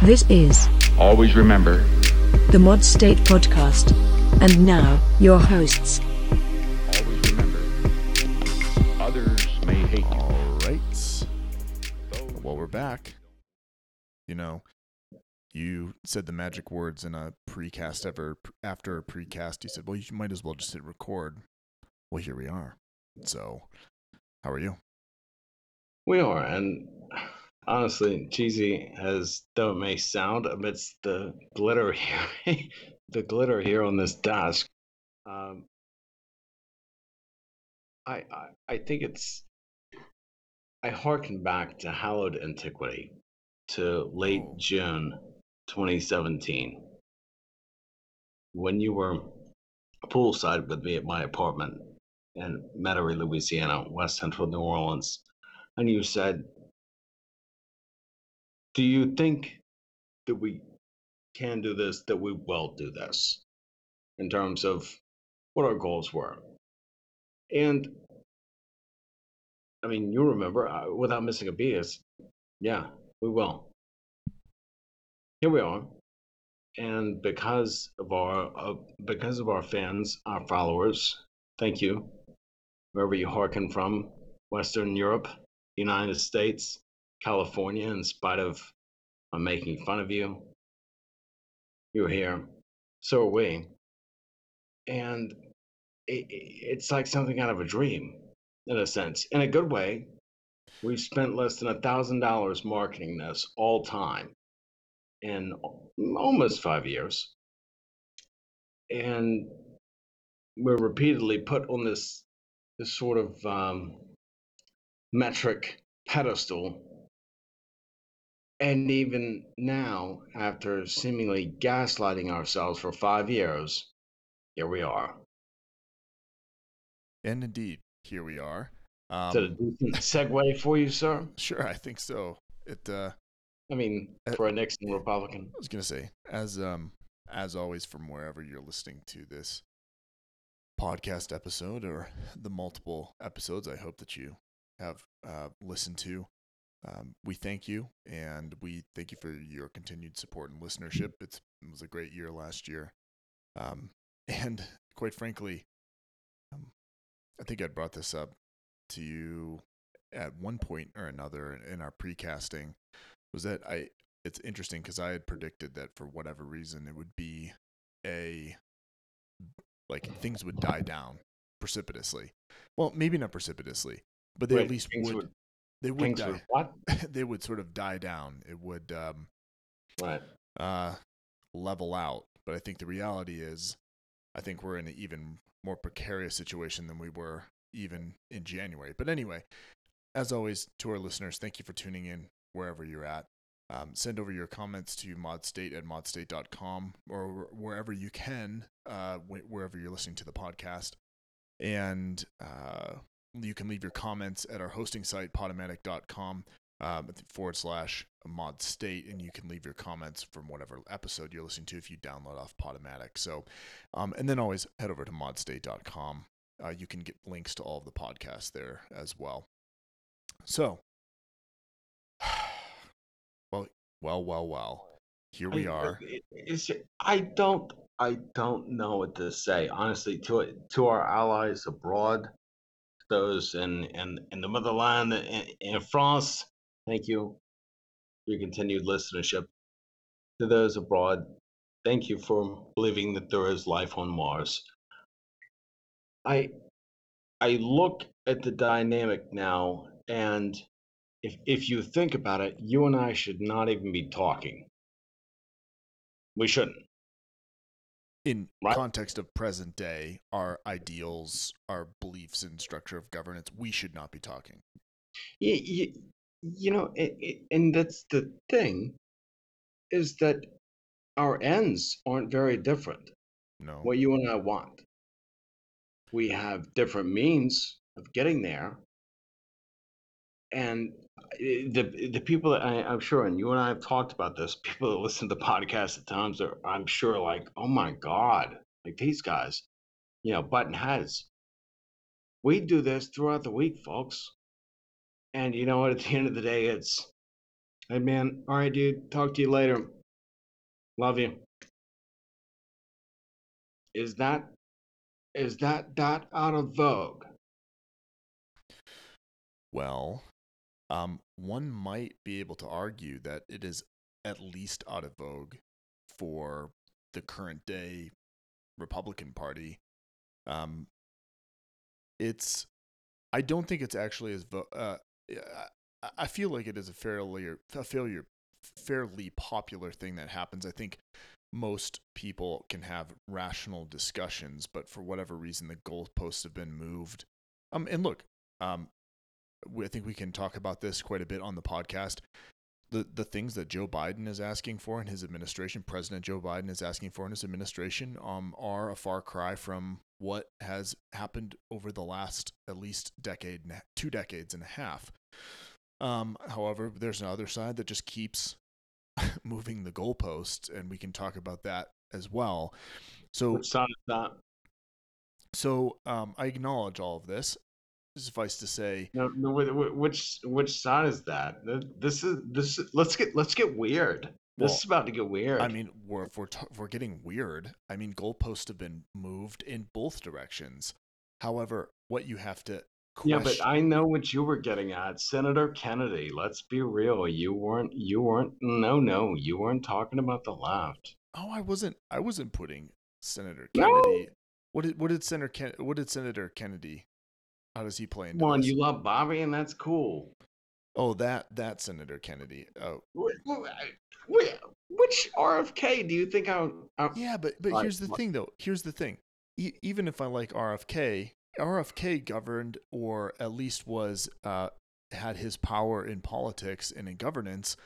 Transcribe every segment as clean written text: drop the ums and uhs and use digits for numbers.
This is Always Remember, the Mod State Podcast. And now, your hosts. Always remember, others may hate you. All right. Well, we're back. You know, you said the magic words in a precast after a precast. You said, well, you might as well just hit record. Well, here we are. So, how are you? We are, and honestly, cheesy as though it may sound, amidst the glitter here, the glitter here on this desk, I think I hearken back to hallowed antiquity, to late June 2017, when you were poolside with me at my apartment in Metairie, Louisiana, West Central New Orleans, and you said, do you think that we can do this, that we will do this, in terms of what our goals were? And I mean, you remember, without missing a beat, is, yeah, we will. Here we are. And because of our fans, our followers, thank you, wherever you hearken from, Western Europe, United States, California, in spite of I'm making fun of you, you're here. So are we. And it's like something out of a dream, in a sense. In a good way, we've spent less than $1,000 marketing this all time in almost 5 years. And we're repeatedly put on this sort of metric pedestal. And even now, after seemingly gaslighting ourselves for 5 years, here we are. And indeed, here we are. Is that a decent segue for you, sir? Sure, I think so. For a Nixon Republican. I was going to say, as always, from wherever you're listening to this podcast episode or the multiple episodes I hope that you have listened to, we thank you, and we thank you for your continued support and listenership. It was a great year last year, and quite frankly, I think I brought this up to you at one point or another in our precasting. Was that it's interesting because I had predicted that for whatever reason it would be things would die down precipitously. Well, maybe not precipitously, but they at least would. They would die. What? They would sort of die down. It would level out. But I think the reality is, I think we're in an even more precarious situation than we were even in January. But anyway, as always, to our listeners, thank you for tuning in wherever you're at. Send over your comments to modstate at modstate.com or wherever you can, wherever you're listening to the podcast. And you can leave your comments at our hosting site, podomatic.com /modstate, and you can leave your comments from whatever episode you're listening to if you download off Podomatic. So, and then always head over to modstate.com. You can get links to all of the podcasts there as well. So, well, here we are. I don't know what to say, honestly, to our allies abroad. Those in the motherland, in France, thank you for your continued listenership. To those abroad, thank you for believing that there is life on Mars. I look at the dynamic now, and if you think about it, you and I should not even be talking. We shouldn't. In context of present day, our ideals, our beliefs and structure of governance, we should not be talking. And that's the thing, is that our ends aren't very different. No. What you and I want. We have different means of getting there. And the people that I'm sure, and you and I have talked about this, people that listen to the podcast at times are, I'm sure, like, oh my God, like these guys, button heads. We do this throughout the week, folks. And you know what? At the end of the day, it's Hey, man. All right, dude. Talk to you later. Love you. Is that dot out of vogue? Well, one might be able to argue that it is at least out of vogue for the current day Republican Party. I don't think it's actually as. I feel like it is a fairly popular thing that happens. I think most people can have rational discussions, but for whatever reason, the goalposts have been moved. And look, I think we can talk about this quite a bit on the podcast. The things that Joe Biden is asking for in his administration, President Joe Biden is asking for in his administration, are a far cry from what has happened over the last at least decade, 2 decades and a half. However, there's another side that just keeps moving the goalposts, and we can talk about that as well. So I acknowledge all of this. Suffice to say, no, which side is that? This is let's get weird. Well, this is about to get weird. I mean, we're getting weird. I mean, goalposts have been moved in both directions. However, what you have to question. Yeah, but I know what you were getting at, Senator Kennedy. Let's be real. You weren't. No, you weren't talking about the left. Oh, I wasn't putting Senator Kennedy. No. What did Senator Kennedy? How does he play into this? One, you love Bobby, and that's cool. Oh, that Senator Kennedy. Oh, which RFK do you think I? Yeah, but like, here's the thing, though. Here's the thing. Even if I like RFK, RFK governed, or at least was had his power in politics and in governance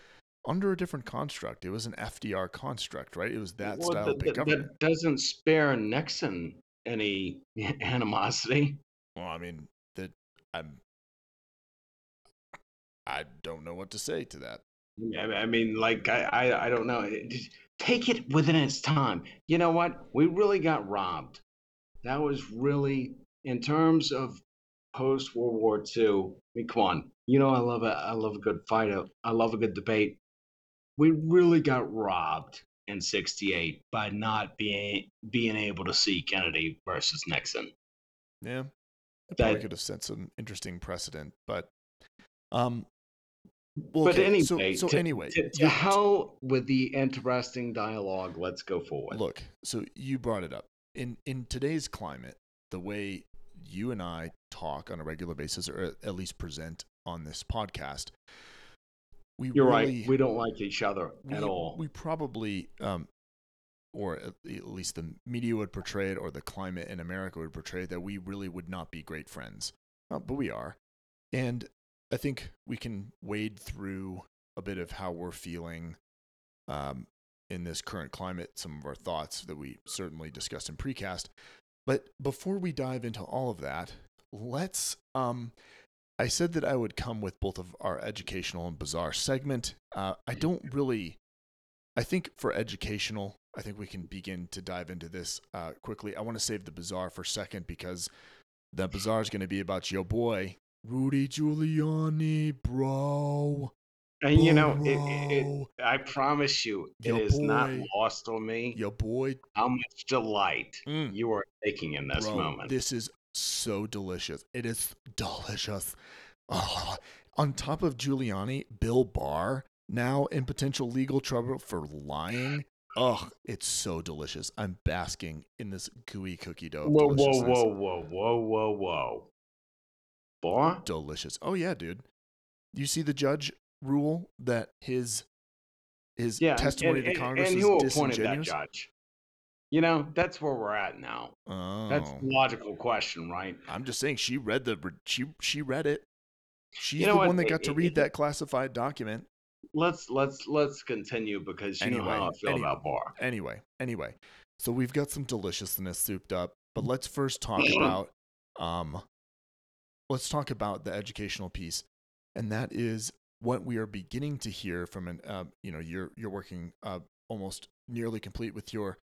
under a different construct. It was an FDR construct, right? It was that style of government. That doesn't spare Nixon any animosity. Well, I mean. I don't know what to say to that. I mean, like, I don't know. Take it within its time. You know what? We really got robbed. That was really, in terms of post-World War II, Kwan, you know, I love a good fight. I love a good debate. We really got robbed in 68 by not being able to see Kennedy versus Nixon. Yeah. Probably could have set some interesting precedent, but how with the interesting dialogue, let's go forward. Look, so you brought it up in today's climate, the way you and I talk on a regular basis, or at least present on this podcast. You're right. We don't like each other at all. We probably, or at least the media would portray it, or the climate in America would portray it, that we really would not be great friends. But we are. And I think we can wade through a bit of how we're feeling in this current climate, some of our thoughts that we certainly discussed in precast. But before we dive into all of that, let's... I said that I would come with both of our educational and bizarre segment. I think for educational... I think we can begin to dive into this quickly. I want to save the bizarre for a second, because the bizarre is going to be about your boy, Rudy Giuliani, bro. And, you know, it, I promise you, it is not lost on me. Your boy. How much delight you are taking in this moment. This is so delicious. It is delicious. Oh. On top of Giuliani, Bill Barr, now in potential legal trouble for lying. Oh, it's so delicious. I'm basking in this gooey cookie dough. Whoa. Bar? Delicious. Oh, yeah, dude. You see the judge rule that his testimony to Congress is disingenuous? And who appointed that judge? You know, that's where we're at now. Oh. That's a logical question, right? I'm just saying she read it. She's one that got to read that classified document. Let's continue, because you know how I feel about Barr. Anyway, so we've got some deliciousness souped up, but let's first talk about the educational piece, and that is what we are beginning to hear from an you're working almost nearly complete with your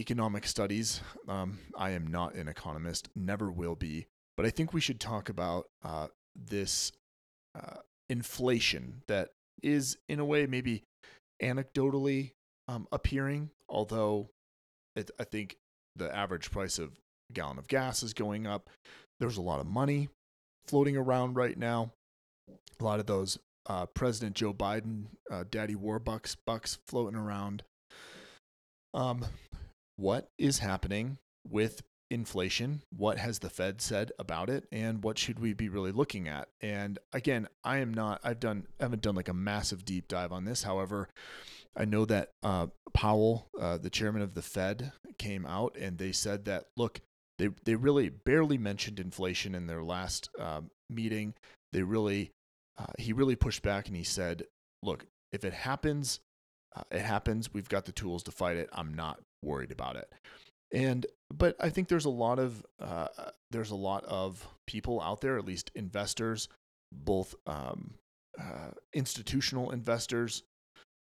economic studies. I am not an economist, never will be, but I think we should talk about this. Inflation that is in a way maybe anecdotally appearing, although I think the average price of a gallon of gas is going up. There's a lot of money floating around right now. A lot of those President Joe Biden, Daddy Warbucks bucks floating around. What is happening with inflation? What has the Fed said about it? And what should we be really looking at? And again, I haven't done like a massive deep dive on this. However, I know that Powell, the chairman of the Fed, came out and they said that, look, they really barely mentioned inflation in their last meeting. He really pushed back and he said, look, if it happens, it happens. We've got the tools to fight it. I'm not worried about it. But I think there's a lot of people out there, at least investors, both institutional investors.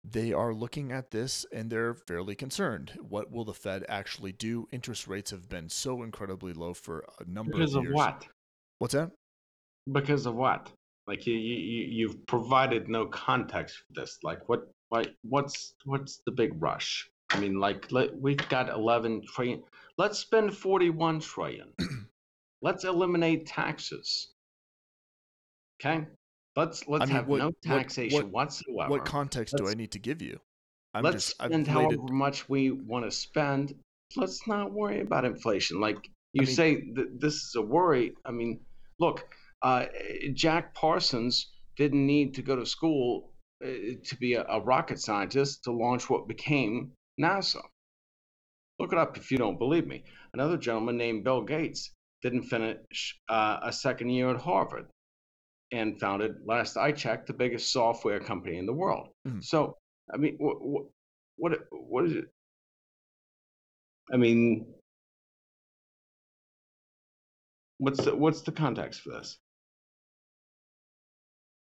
They are looking at this and they're fairly concerned. What will the Fed actually do? Interest rates have been so incredibly low for a number of years. Because of what? What's that? Because of what? Like you've provided no context for this. Like what's the big rush? I mean, we've got 11 trillion. Let's spend 41 trillion. Let's eliminate taxes. Okay? Let's have no taxation whatsoever. What context do I need to give you? However much we want to spend. Let's not worry about inflation. Like this is a worry. I mean, look, Jack Parsons didn't need to go to school to be a rocket scientist to launch what became NASA. Look it up if you don't believe me. Another gentleman named Bill Gates didn't finish a second year at Harvard and founded, last I checked, the biggest software company in the world. Mm. So, I mean, what is it? I mean, what's the context for this?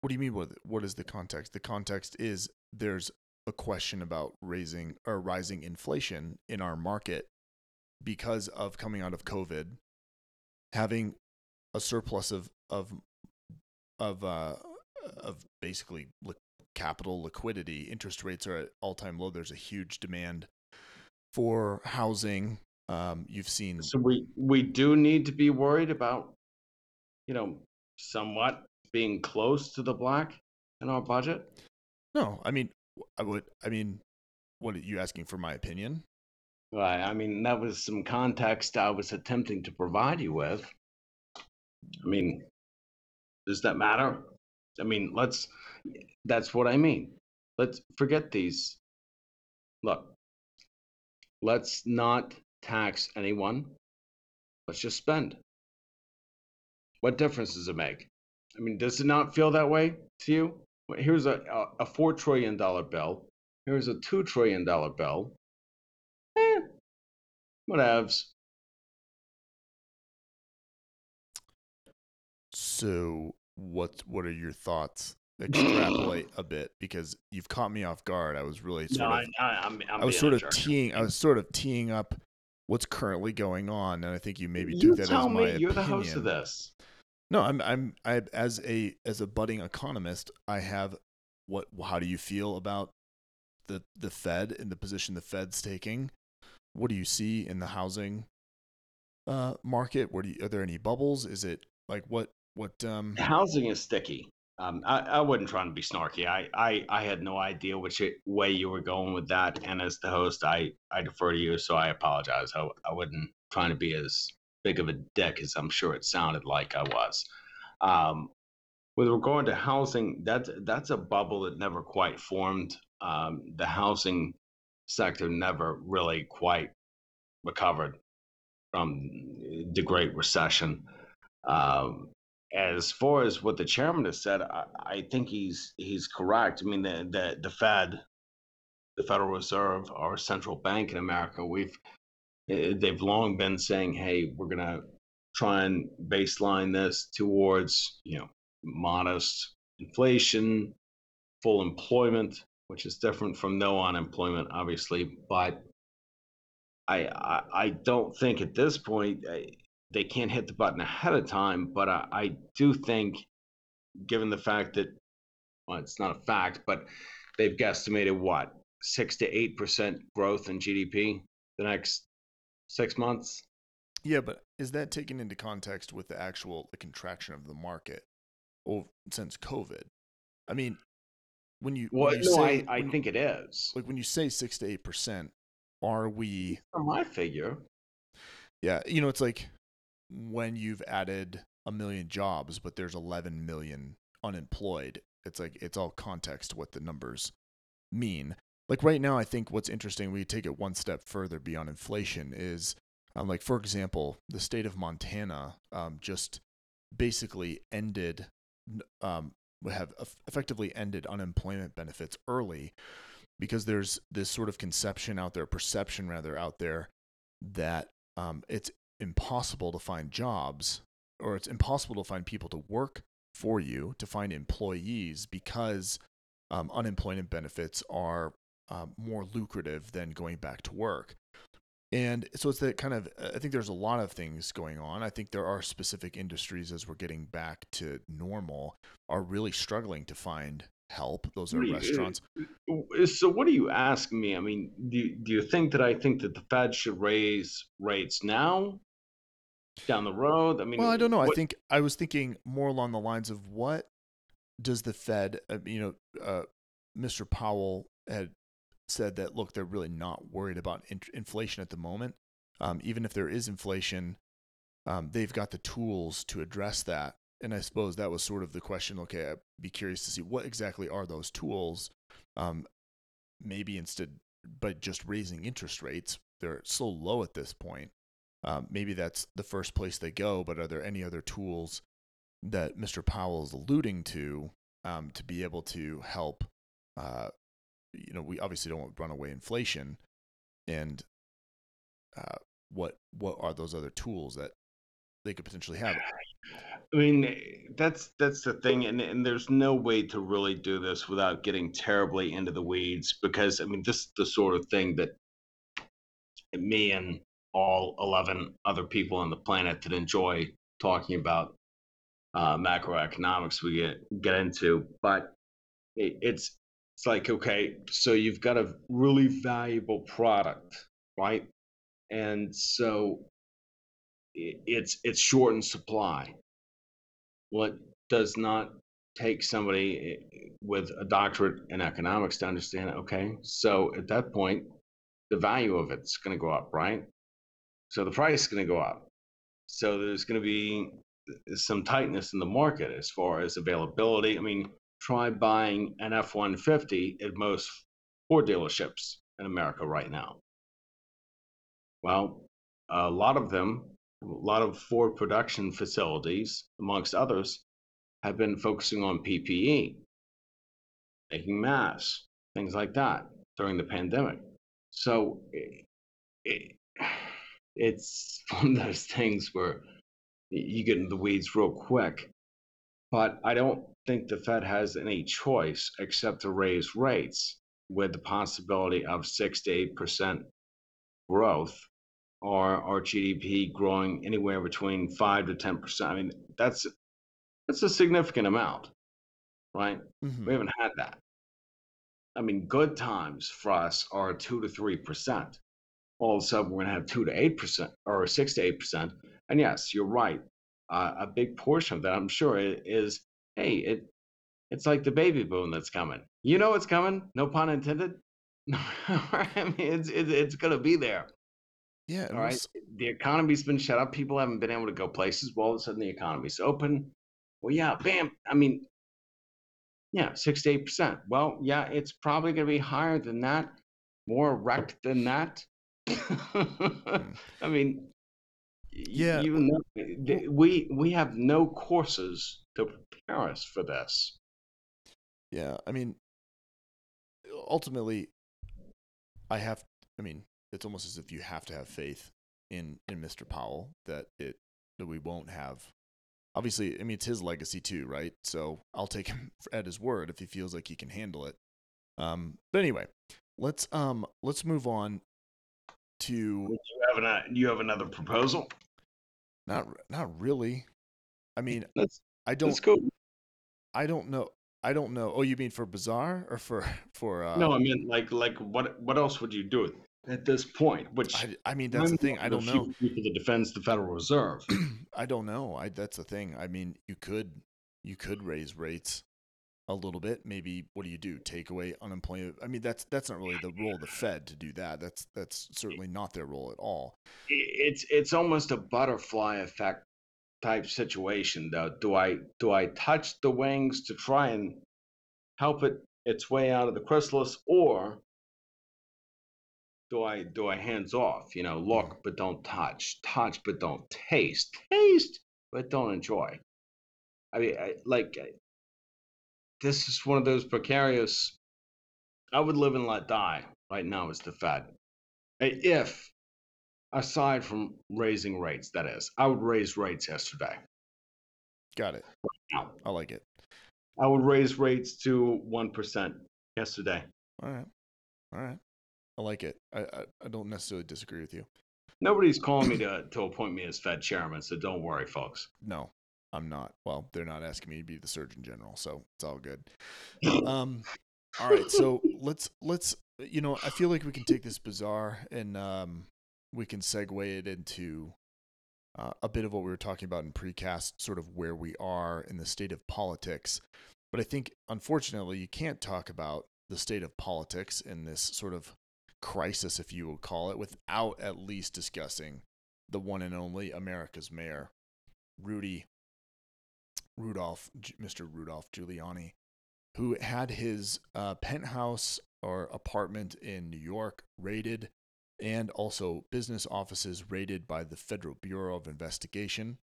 What do you mean? What is the context? The context is there's a question about rising inflation in our market because of coming out of COVID, having a surplus of basically capital liquidity. Interest rates are at all-time low. There's a huge demand for housing. You've seen. So we do need to be worried about, somewhat being close to the black in our budget? No, I mean, what are you asking for my opinion? Right. I mean, that was some context I was attempting to provide you with. I mean, does that matter? I mean, that's what I mean. Let's forget these. Look, let's not tax anyone. Let's just spend. What difference does it make? I mean, does it not feel that way to you? Here's a $4 trillion bill. Here's a $2 trillion bill. Whatevs. So what are your thoughts? Extrapolate a bit, because you've caught me off guard. I was really teeing up what's currently going on, and I think you maybe took that as my opinion. You're the host of this. No, I as a budding economist, I have how do you feel about the Fed and the position the Fed's taking? What do you see in the housing market? Are there any bubbles? Is it like what housing is sticky. I wasn't trying to be snarky. I had no idea which way you were going with that, and as the host, I defer to you, so I apologize. I wasn't trying to be as big of a dick as I'm sure it sounded like I was. With regard to housing, that's a bubble that never quite formed. The housing sector never really quite recovered from the Great Recession. As far as what the chairman has said, I think he's correct. I mean, the Fed, the Federal Reserve, our central bank in America, they've long been saying, hey, we're going to try and baseline this towards, modest inflation, full employment, which is different from no unemployment, obviously. But I don't think at this point they can't hit the button ahead of time. But I do think, given the fact that well, it's not a fact, but they've guesstimated what, 6 to 8% growth in GDP the next 6 months. Yeah, but is that taken into context with the actual contraction of the market since COVID? I mean, I think it is. Like when you say 6 to 8%, are we... From my figure. Yeah, you know, it's like when you've added 1 million jobs, but there's 11 million unemployed. It's like it's all context what the numbers mean. Like right now, I think what's interesting, we take it one step further beyond inflation is, like for example, the state of Montana just basically ended, have effectively ended unemployment benefits early because there's this sort of perception rather out there that it's impossible to find jobs, or it's impossible to find people to work for you, to find employees, because unemployment benefits are more lucrative than going back to work. And so it's that kind of, I think there's a lot of things going on. I think there are specific industries, as we're getting back to normal, are really struggling to find help. Those are restaurants. So what are you asking me? I mean, do you think that I think that the Fed should raise rates now, down the road? I mean, well, I don't know. I think I was thinking more along the lines of what does the Fed, Mr. Powell had said that, look, they're really not worried about inflation at the moment. Even if there is inflation, they've got the tools to address that. And I suppose that was sort of the question. Okay, I'd be curious to see what exactly are those tools. Maybe instead, but just raising interest rates, they're so low at this point. Maybe that's the first place they go, but are there any other tools that Mr. Powell is alluding to be able to help? We obviously don't want runaway inflation, and what are those other tools that they could potentially have? I mean, that's the thing, and there's no way to really do this without getting terribly into the weeds, because I mean, this is the sort of thing that me and all 11 other people on the planet that enjoy talking about macroeconomics we get into, but it's like, okay, so you've got a really valuable product, right? And so it's short in supply. Well, it does not take somebody with a doctorate in economics to understand, okay, so at that point, the value of it's going to go up, right? So the price is going to go up. So there's going to be some tightness in the market as far as availability. I mean, try buying an F-150 at most Ford dealerships in America right now. Well, a lot of Ford production facilities, amongst others, have been focusing on PPE, making masks, things like that during the pandemic. So it's one of those things where you get into the weeds real quick. But I don't think the Fed has any choice except to raise rates with the possibility of 6 to 8% growth, or our GDP growing anywhere between 5 to 10%. I mean, that's a significant amount, right? Mm-hmm. We haven't had that. I mean, good times for us are 2 to 3%. All of a sudden, we're going to have 2 to 8% or 6 to 8%. And yes, you're right. A big portion of that, I'm sure, is, hey, it's like the baby boom that's coming. You know it's coming, no pun intended. I mean, it's going to be there. Yeah. All right. The economy's been shut up. People haven't been able to go places. Well, all of a sudden, the economy's open. Well, yeah, bam. I mean, yeah, 6 to 8%. Well, yeah, it's probably going to be higher than that, more wrecked than that. I mean... Yeah, even though we have no courses to prepare us for this. Yeah, I mean, ultimately, it's almost as if you have to have faith in Mr. Powell that we won't have. Obviously, I mean, it's his legacy too, right? So I'll take him at his word if he feels like he can handle it. But anyway, let's move on. You have another proposal? Not really. I mean, I don't know. I don't know. Oh, you mean for bizarre or for? No, I mean like what else would you do at this point? Which I mean, that's the thing. I don't know. People that defends the Federal Reserve. I don't know. That's the thing. I mean, you could raise rates a little bit. Maybe what do you do? Take away unemployment? I mean, that's not really the role of the Fed to do that. That's certainly not their role at all. It's almost a butterfly effect type situation, though. Do I touch the wings to try and help it its way out of the chrysalis, or do I hands off? You know, look but don't touch, touch but don't taste, taste but don't enjoy. I mean, this is one of those precarious. I would live and let die right now is the Fed. If, aside from raising rates, that is, I would raise rates yesterday. Got it. Right, I like it. I would raise rates to 1% yesterday. All right. I like it. I don't necessarily disagree with you. Nobody's calling me to appoint me as Fed chairman, so don't worry, folks. No. I'm not. Well, they're not asking me to be the Surgeon General, so it's all good. All right, so let's I feel like we can take this bizarre and we can segue it into a bit of what we were talking about in precast, sort of where we are in the state of politics. But I think, unfortunately, you can't talk about the state of politics in this sort of crisis, if you will call it, without at least discussing the one and only America's mayor, Mr. Rudolph Giuliani, who had his penthouse or apartment in New York raided, and also business offices raided by the Federal Bureau of Investigation,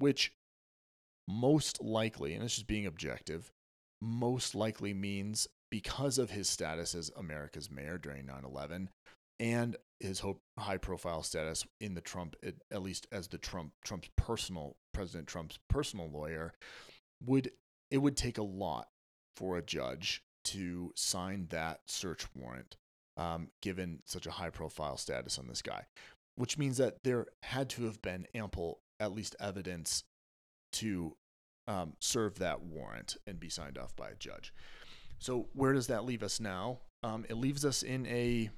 which most likely, and this is being objective, most likely means because of his status as America's mayor during 9/11 and his high-profile status in the Trump, at least as the Trump's personal, President Trump's personal lawyer, would take a lot for a judge to sign that search warrant, given such a high-profile status on this guy, which means that there had to have been ample, at least evidence, to serve that warrant and be signed off by a judge. So where does that leave us now? It leaves us in a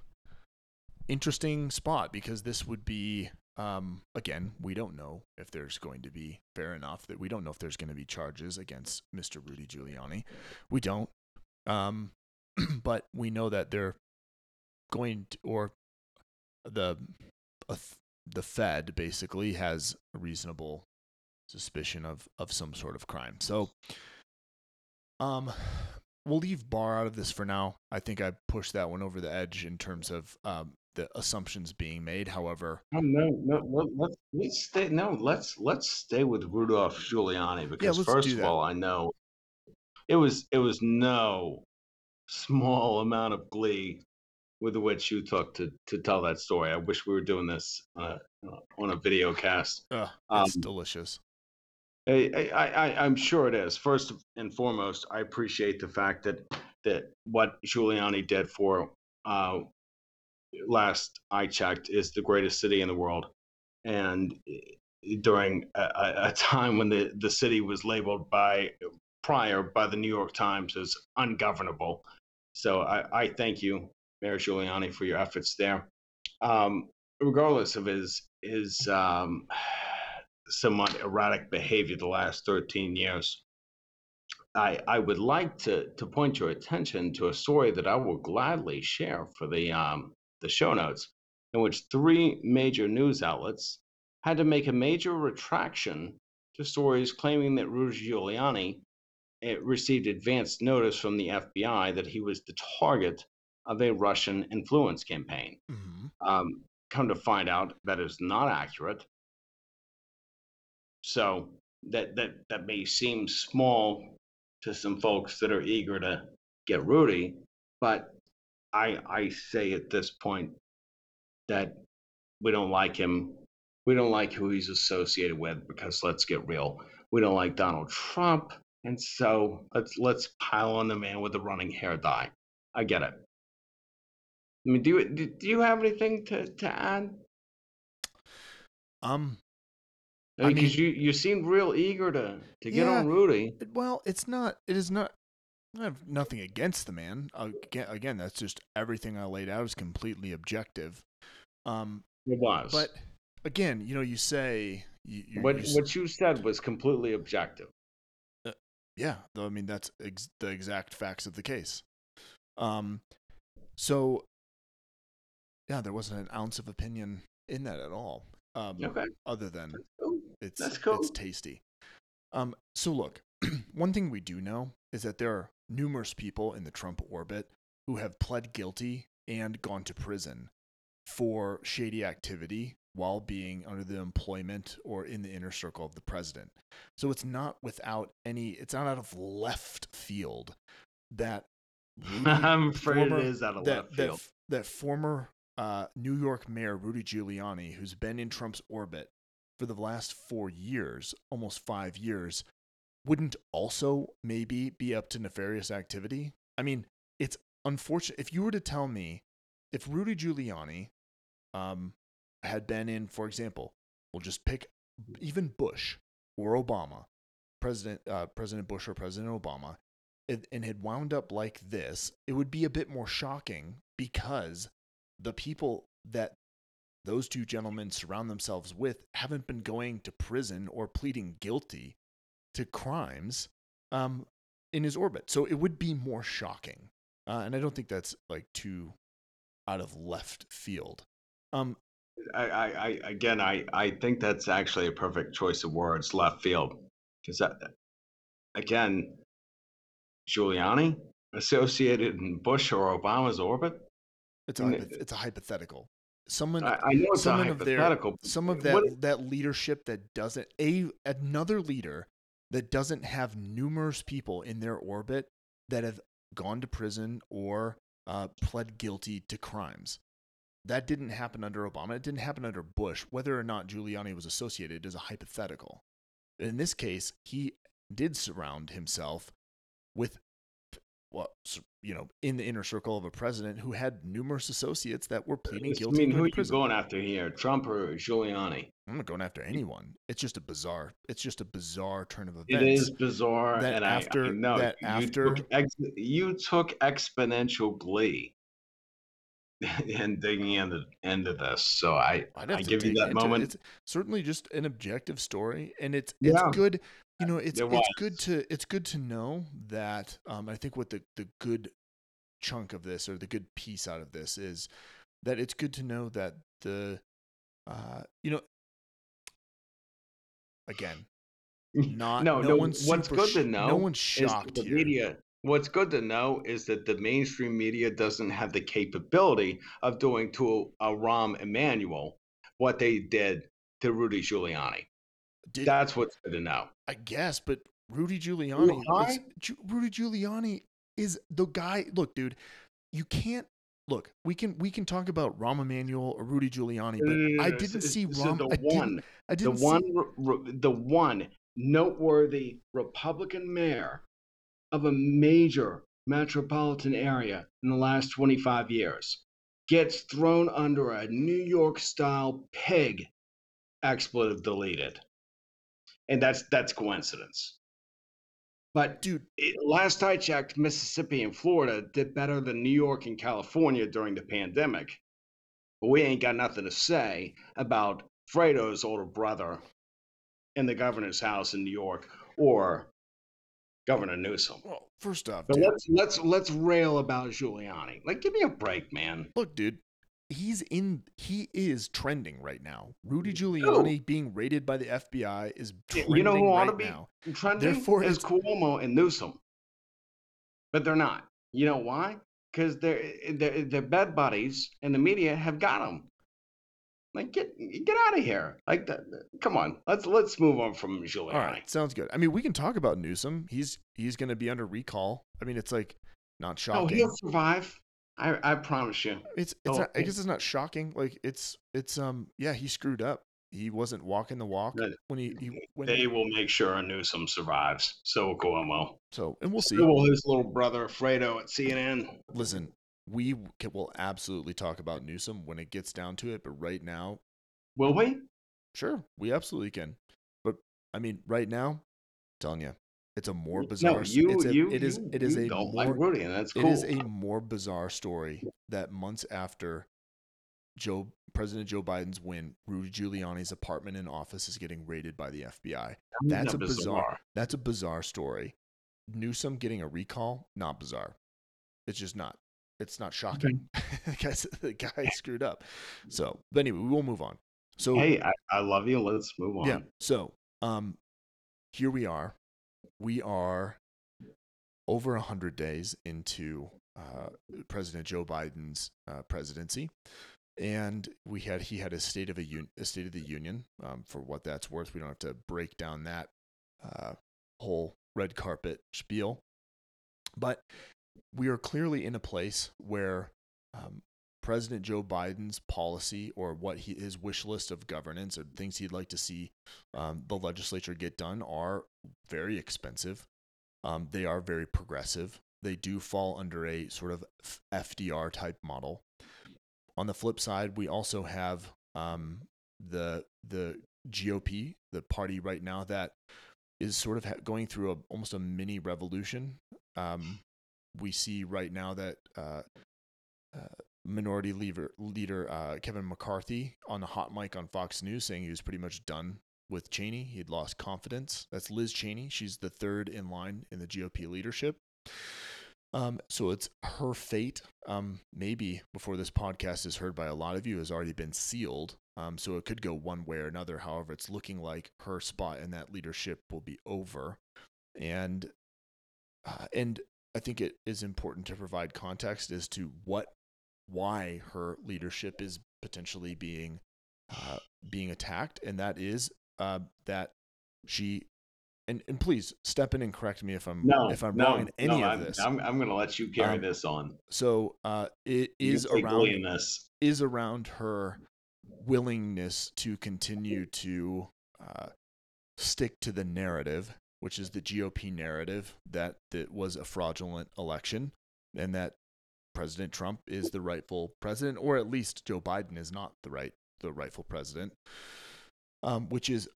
interesting spot, because this would be, again, we don't know if there's going to be, fair enough, that we don't know if there's going to be charges against Mr. Rudy Giuliani. We don't. But we know that they're going to, or the Fed basically has a reasonable suspicion of some sort of crime. So, we'll leave Barr out of this for now. I think I pushed that one over the edge in terms of, the assumptions being made. However, let's stay with Rudolph Giuliani, because first of all, I know it was no small amount of glee with which you took to tell that story. I wish we were doing this on a video cast. It's delicious. I'm sure it is. First and foremost, I appreciate the fact that what Giuliani did for, last I checked, is the greatest city in the world, and during a time when the city was labeled by the New York Times as ungovernable. So I thank you, Mayor Giuliani, for your efforts there. Regardless of his somewhat erratic behavior the last 13 years, I would like to point your attention to a story that I will gladly share for the show notes, in which three major news outlets had to make a major retraction to stories claiming that Rudy Giuliani received advance notice from the FBI that he was the target of a Russian influence campaign. Mm-hmm. Come to find out, that is not accurate. So that may seem small to some folks that are eager to get Rudy, but I say at this point that we don't like him. We don't like who he's associated with, because let's get real. We don't like Donald Trump. And so let's pile on the man with the running hair dye. I get it. I mean, do you have anything to add? I mean, because you seem real eager to get on Rudy. Well, it is not I have nothing against the man. Again, that's just everything I laid out is completely objective. It was. But again, you know, you say... what you said was completely objective. Yeah. I mean, that's the exact facts of the case. So, yeah, there wasn't an ounce of opinion in that at all. Okay. Other than it's tasty. So look, one thing we do know is that there are numerous people in the Trump orbit who have pled guilty and gone to prison for shady activity while being under the employment or in the inner circle of the president. So it's not out of left field that I'm afraid it is out of left field. That former New York Mayor Rudy Giuliani, who's been in Trump's orbit for the last 4 years, almost 5 years, wouldn't also maybe be up to nefarious activity. I mean, it's unfortunate. If you were to tell me, if Rudy Giuliani had been in, for example, we'll just pick even Bush or Obama, President Bush or President Obama, and had wound up like this, it would be a bit more shocking because the people that those two gentlemen surround themselves with haven't been going to prison or pleading guilty to crimes in his orbit. So it would be more shocking. And I don't think that's like too out of left field. I think that's actually a perfect choice of words, left field. Because again, Giuliani associated in Bush or Obama's orbit. It's a hypothetical. That leadership that doesn't another leader that doesn't have numerous people in their orbit that have gone to prison or pled guilty to crimes. That didn't happen under Obama. It didn't happen under Bush. Whether or not Giuliani was associated is a hypothetical. In this case, he did surround himself with in the inner circle of a president who had numerous associates that were pleading guilty. I mean, who are you going after here, Trump or Giuliani? I'm not going after anyone. It's just a bizarre turn of events. It is bizarre, that and after I know that you took exponential glee in digging into this. So I give you that moment. It's certainly just an objective story, and it's good. You know, it's good to know that. I think what the good chunk of this, or the good piece out of this, is that it's good to know that no one's shocked here. What's good to know is that the mainstream media doesn't have the capability of doing to a Rahm Emanuel what they did to Rudy Giuliani. That's what's good to know, I guess. But Rudy Giuliani is the guy. Look, dude, you can't. Look, we can talk about Rahm Emanuel or Rudy Giuliani, but I didn't see the one noteworthy Republican mayor of a major metropolitan area in the last 25 years gets thrown under a New York-style pig, expletive deleted. And that's coincidence. But dude, last I checked, Mississippi and Florida did better than New York and California during the pandemic. But we ain't got nothing to say about Fredo's older brother in the governor's house in New York or Governor Newsom. Well, first off, let's rail about Giuliani. Like, give me a break, man. Look, dude. He is trending right now. Rudy Giuliani being raided by the FBI is trending right now. You know who ought to be trending? Therefore, is Cuomo and Newsom. But they're not. You know why? Because their bed buddies and the media have got them. Like, get out of here. Like, come on. Let's move on from Giuliani. All right, sounds good. I mean, we can talk about Newsom. He's going to be under recall. I mean, it's like not shocking. Oh, he'll survive. I promise you. Not, I guess it's not shocking. Like it's he screwed up. He wasn't walking the walk will make sure Newsom survives. So will Cuomo. So and we'll see. So will his little brother Fredo at CNN. Listen, we will absolutely talk about Newsom when it gets down to it. But right now, will we? Sure, we absolutely can. But I mean, right now, I'm telling you, It's a more bizarre. No, it is a more bizarre story that months after President Joe Biden's win, Rudy Giuliani's apartment and office is getting raided by the FBI. That's a bizarre story. Newsom getting a recall, not bizarre. It's just not. It's not shocking. Okay. The guy screwed up. So, but anyway, we will move on. So, hey, I love you. Let's move on. Yeah. So, here we are. We are over 100 days into President Joe Biden's presidency, and he had a State of the Union. For what that's worth, we don't have to break down that whole red carpet spiel, but we are clearly in a place where President Joe Biden's policy, or what his wish list of governance, or things he'd like to see the legislature get done, are very expensive. They are very progressive. They do fall under a sort of FDR type model. On the flip side, we also have the GOP, the party right now that is sort of going through almost a mini revolution. We see right now that Minority Leader Kevin McCarthy on the hot mic on Fox News saying he was pretty much done with Cheney. He'd lost confidence. That's Liz Cheney. She's the third in line in the GOP leadership. So it's her fate, maybe before this podcast is heard by a lot of you, has already been sealed. So it could go one way or another. However, it's looking like her spot in that leadership will be over. And I think it is important to provide context as to why her leadership is potentially being attacked, and that is that she. And please step in and correct me if I'm wrong in any of this. I'm going to let you carry this on. So it is around her willingness to continue to stick to the narrative, which is the GOP narrative that it was a fraudulent election and that President Trump is the rightful president, or at least Joe Biden is not the rightful president, which is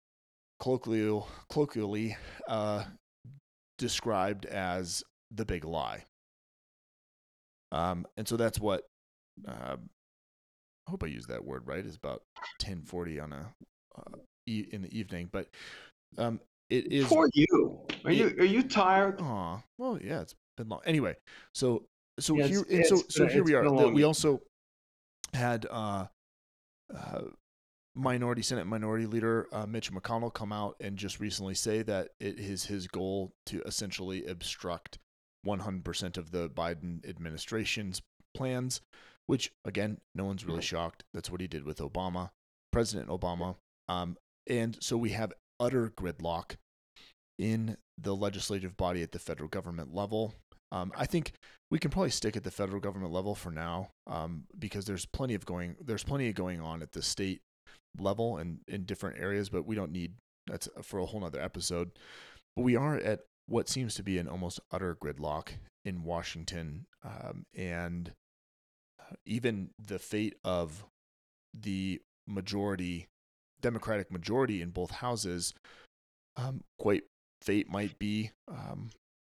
colloquially described as the big lie. And so that's what I hope I use that word right. It's about 10:40 on in the evening, but it is for you. Are you tired? Oh, well, yeah, it's been long. Anyway, here we are. We also had Minority Leader Mitch McConnell come out and just recently say that it is his goal to essentially obstruct 100% of the Biden administration's plans, which, again, no one's really shocked. That's what he did with Obama, President Obama. And so we have utter gridlock in the legislative body at the federal government level. I think we can probably stick at the federal government level for now, because there's plenty of going on at the state level and in different areas, but we don't need that's for a whole nother episode. But we are at what seems to be an almost utter gridlock in Washington, and even the fate of the Democratic majority in both houses, fate might be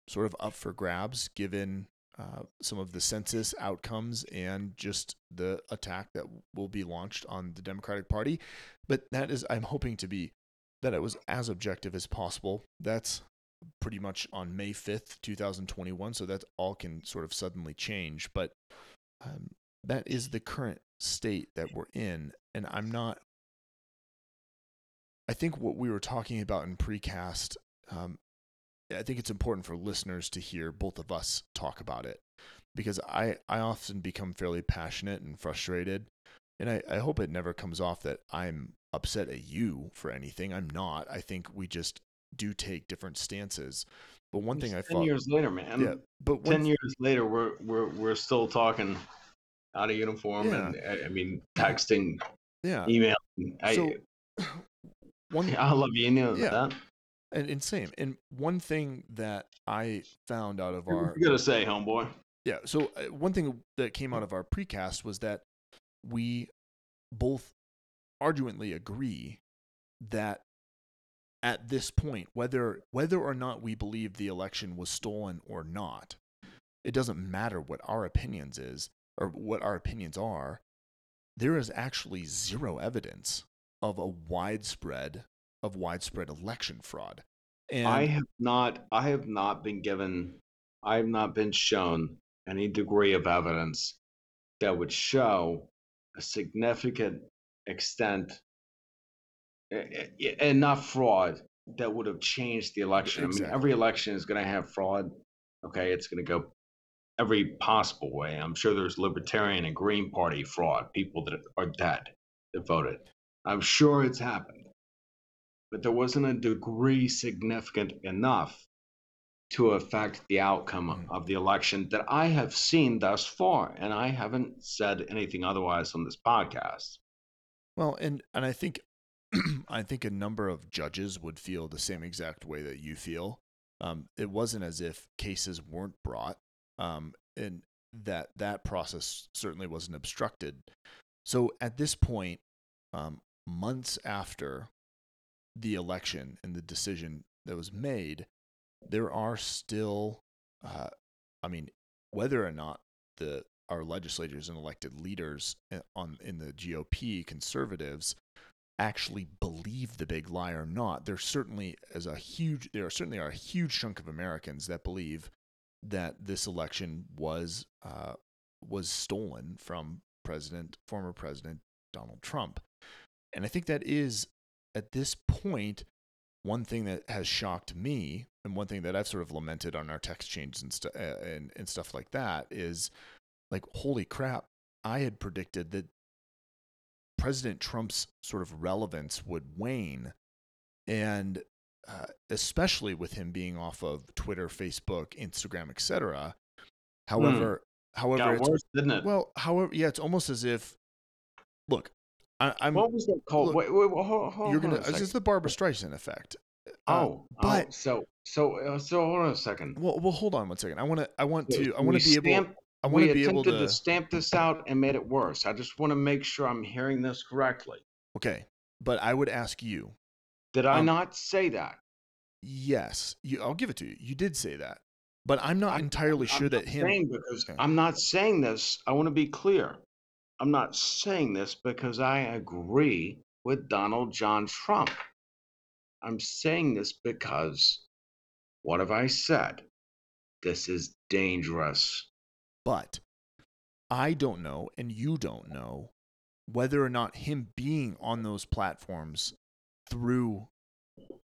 sort of up for grabs given some of the census outcomes and just the attack that will be launched on the Democratic Party. But I'm hoping that it was as objective as possible. That's pretty much on May 5th, 2021. So that all can sort of suddenly change. But that is the current state that we're in. And I think what we were talking about in precast, I think it's important for listeners to hear both of us talk about it, because I often become fairly passionate and frustrated, and I hope it never comes off that I'm upset at you for anything. I'm not. I think we just do take different stances. But one thing I thought 10 years later, man. Yeah, but 10 years later, we're still talking out of uniform, yeah. And I mean texting, yeah, email. I love you. You know, yeah. That. And insane. And one thing that I found out of our... You got to say, homeboy. Yeah. So one thing that came out of our precast was that we both arguably agree that at this point, whether or not we believe the election was stolen or not, it doesn't matter what our opinions is or what our opinions are. There is actually zero evidence of a widespread election fraud. And I have not been shown any degree of evidence that would show a significant extent and not fraud that would have changed the election. Exactly. I mean, every election is going to have fraud. Okay, it's going to go every possible way. I'm sure there's Libertarian and Green Party fraud, people that are dead that voted. I'm sure it's happened. But there wasn't a degree significant enough to affect the outcome of the election that I have seen thus far. And I haven't said anything otherwise on this podcast. Well, and I think a number of judges would feel the same exact way that you feel. It wasn't as if cases weren't brought, and that process certainly wasn't obstructed. So at this point, months after the election and the decision that was made, there are still, whether or not our legislators and elected leaders in the GOP, conservatives, actually believe the big lie or not, there certainly are a huge chunk of Americans that believe that this election was stolen from former President Donald Trump. And I think that is, at this point, one thing that has shocked me, and one thing that I've sort of lamented on our text changes and stuff like that is, like, holy crap, I had predicted that President Trump's sort of relevance would wane, and especially with him being off of Twitter, Facebook, Instagram, etc. However, got worse, didn't it? Well, it's almost as if, look, I'm. What was that called? Wait, hold on. It's just the Barbra Streisand effect. So hold on a second. Well, hold on one second. I want to be able to stamp this out and made it worse. I just want to make sure I'm hearing this correctly. Okay, but I would ask you. Did I not say that? Yes, I'll give it to you. You did say that, but I'm not entirely sure that him. Okay. I'm not saying this. I want to be clear. I'm not saying this because I agree with Donald John Trump. I'm saying this because, what have I said? This is dangerous. But I don't know, and you don't know, whether or not him being on those platforms through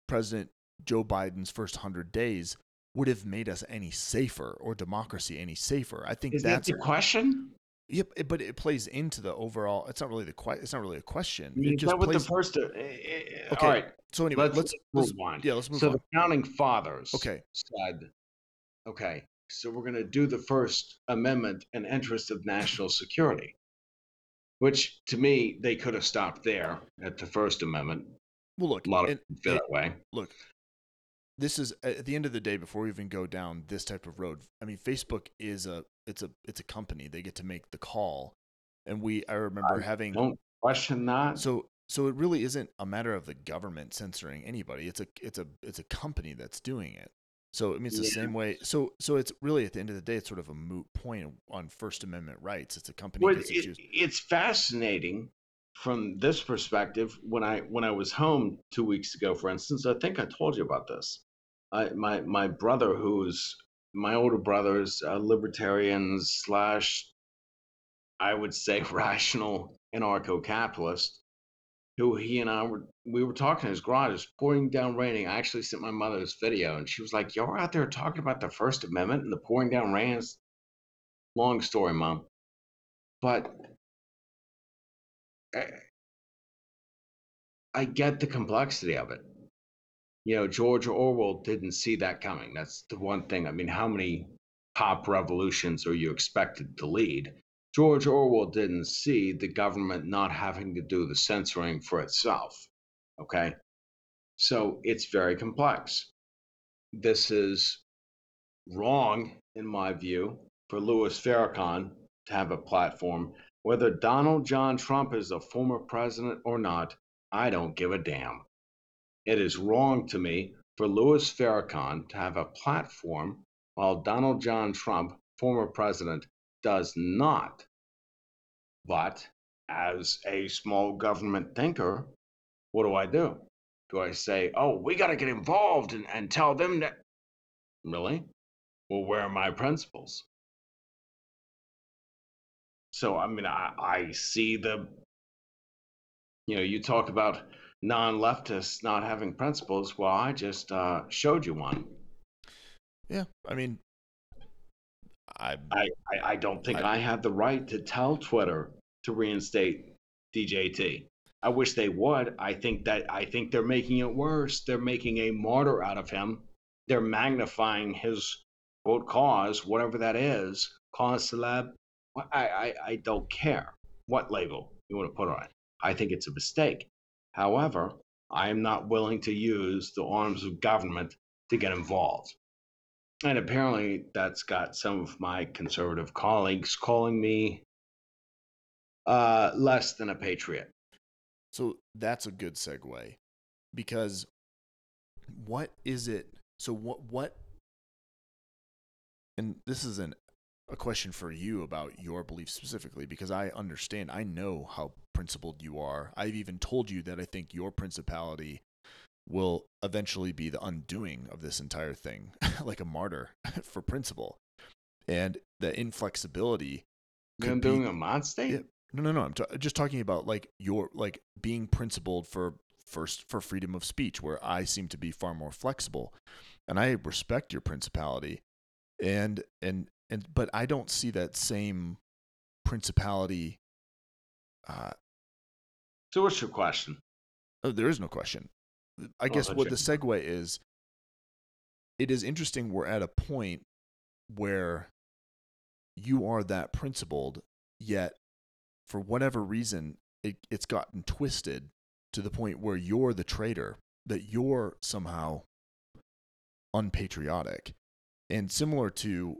President Joe Biden's first 100 days would have made us any safer or democracy any safer. I think that's the question. Yep, but it plays into the overall. It's not really a question. All right. So anyway, let's move on. Yeah, let's move on. So the founding fathers said, okay, so we're going to do the First Amendment in interest of national security, which to me, they could have stopped there at the First Amendment. Well, look, a lot of people feel that way. Look, this is at the end of the day, before we even go down this type of road. I mean, Facebook is it's a company. They get to make the call, and don't question that. So it really isn't a matter of the government censoring anybody. It's a company that's doing it. So, I mean, it's the same way. So it's really, at the end of the day, it's sort of a moot point on First Amendment rights. It's a company. Well, it's fascinating from this perspective. When I was home 2 weeks ago, for instance, I think I told you about this. My brother, who's my older brother's libertarian / I would say rational anarcho-capitalist, who he and I were talking in his garage. It was pouring down raining. I actually sent my mother this video, and she was like, "Y'all were out there talking about the First Amendment and the pouring down rain." It's long story, Mom. But I get the complexity of it. You know, George Orwell didn't see that coming. That's the one thing. I mean, how many pop revolutions are you expected to lead? George Orwell didn't see the government not having to do the censoring for itself, okay? So it's very complex. This is wrong, in my view, for Louis Farrakhan to have a platform. Whether Donald John Trump is a former president or not, I don't give a damn. It is wrong to me for Louis Farrakhan to have a platform while Donald John Trump, former president, does not. But as a small government thinker, what do? Do I say, oh, we got to get involved and tell them that? Really? Well, where are my principles? So, I mean, I see the, you know, you talk about non-leftists not having principles. Well, I just showed you one. Yeah, I mean, I don't think I have the right to tell Twitter to reinstate DJT. I wish they would. I think they're making it worse. They're making a martyr out of him. They're magnifying his quote cause, whatever that is, cause celeb. I don't care what label you want to put on it. I think it's a mistake. However, I am not willing to use the arms of government to get involved. And apparently that's got some of my conservative colleagues calling me less than a patriot. So that's a good segue, because what is it? So what, and this is a question for you about your beliefs specifically, because I understand, I know how principled you are. I've even told you that I think your principality will eventually be the undoing of this entire thing, like a martyr for principle. And the inflexibility. You're doing a mod state? Yeah, no. I'm just talking about your being principled for freedom of speech, where I seem to be far more flexible, and I respect your principality, and but I don't see that same principality. So what's your question? Oh, there is no question. I guess what the segue is, it is interesting we're at a point where you are that principled, yet for whatever reason, it's gotten twisted to the point where you're the traitor, that you're somehow unpatriotic. And similar to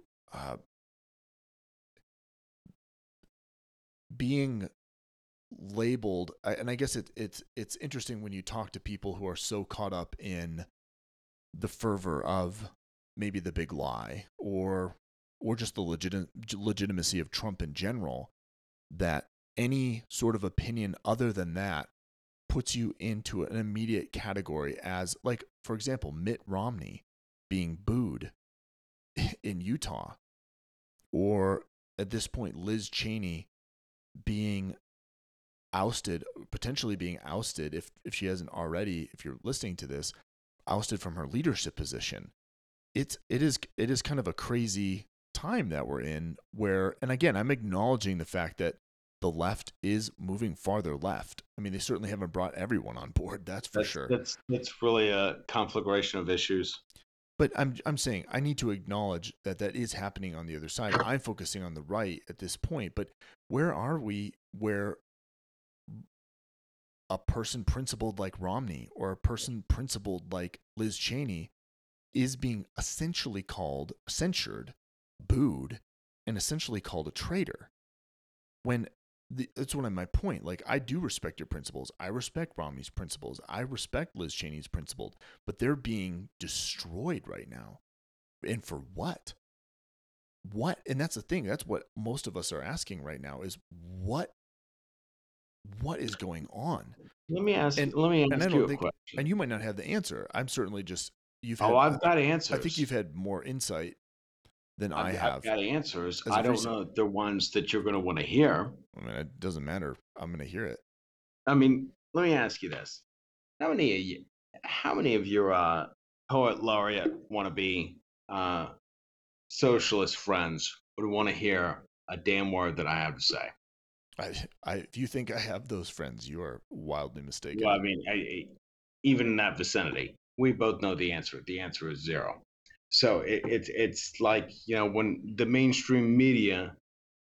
being labeled, and I guess it's interesting when you talk to people who are so caught up in the fervor of maybe the big lie or just the legitimacy of Trump in general, that any sort of opinion other than that puts you into an immediate category as, like, for example, Mitt Romney being booed in Utah, or at this point Liz Cheney being potentially being ousted, if she hasn't already, if you're listening to this, ousted from her leadership position. It is kind of a crazy time that we're in, where, and again, I'm acknowledging the fact that the left is moving farther left. I mean, they certainly haven't brought everyone on board. That's for sure. That's really a conflagration of issues. But I'm saying I need to acknowledge that is happening on the other side. I'm focusing on the right at this point, but where are we where a person principled like Romney or a person principled like Liz Cheney is being essentially called, censured, booed, and essentially called a traitor? When that's one of my point. Like, I do respect your principles. I respect Romney's principles. I respect Liz Cheney's principles, but they're being destroyed right now. And for what? What? And that's the thing. That's what most of us are asking right now is what is going on? Let me ask you a question. And you might not have the answer. I'm certainly just, I've got answers. I think you've had more insight than I have. I've got answers. I don't know if they're ones that you're going to want to hear. I mean, it doesn't matter. I'm going to hear it. I mean, let me ask you this. How many of your poet laureate wannabe socialist friends would want to hear a damn word that I have to say? If you think I have those friends, you are wildly mistaken. Well, I mean, even in that vicinity, we both know the answer. The answer is zero. So it's like, you know, when the mainstream media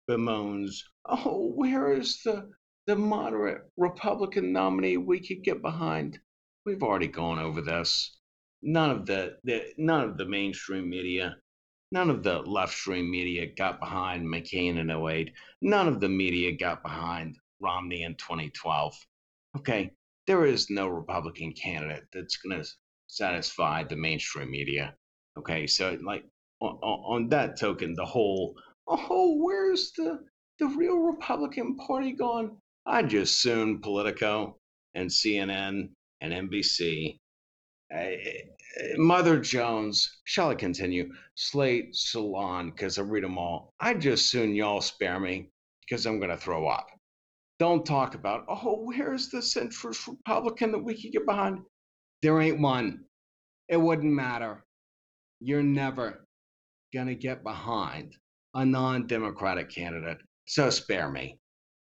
bemoans, oh, where is the moderate Republican nominee we could get behind? We've already gone over this. None of the mainstream media, none of the left-stream media got behind McCain in 2008. None of the media got behind Romney in 2012. Okay, There is no Republican candidate that's going to satisfy the mainstream media. Okay, so like on that token, the whole, oh, where's the real Republican Party gone? I'd just soon Politico and CNN and NBC. Mother Jones, shall I continue? Slate, Salon, because I read them all. I'd just soon y'all spare me because I'm going to throw up. Don't talk about, oh, where's the centrist Republican that we can get behind? There ain't one. It wouldn't matter. You're never going to get behind a non-Democratic candidate. So spare me.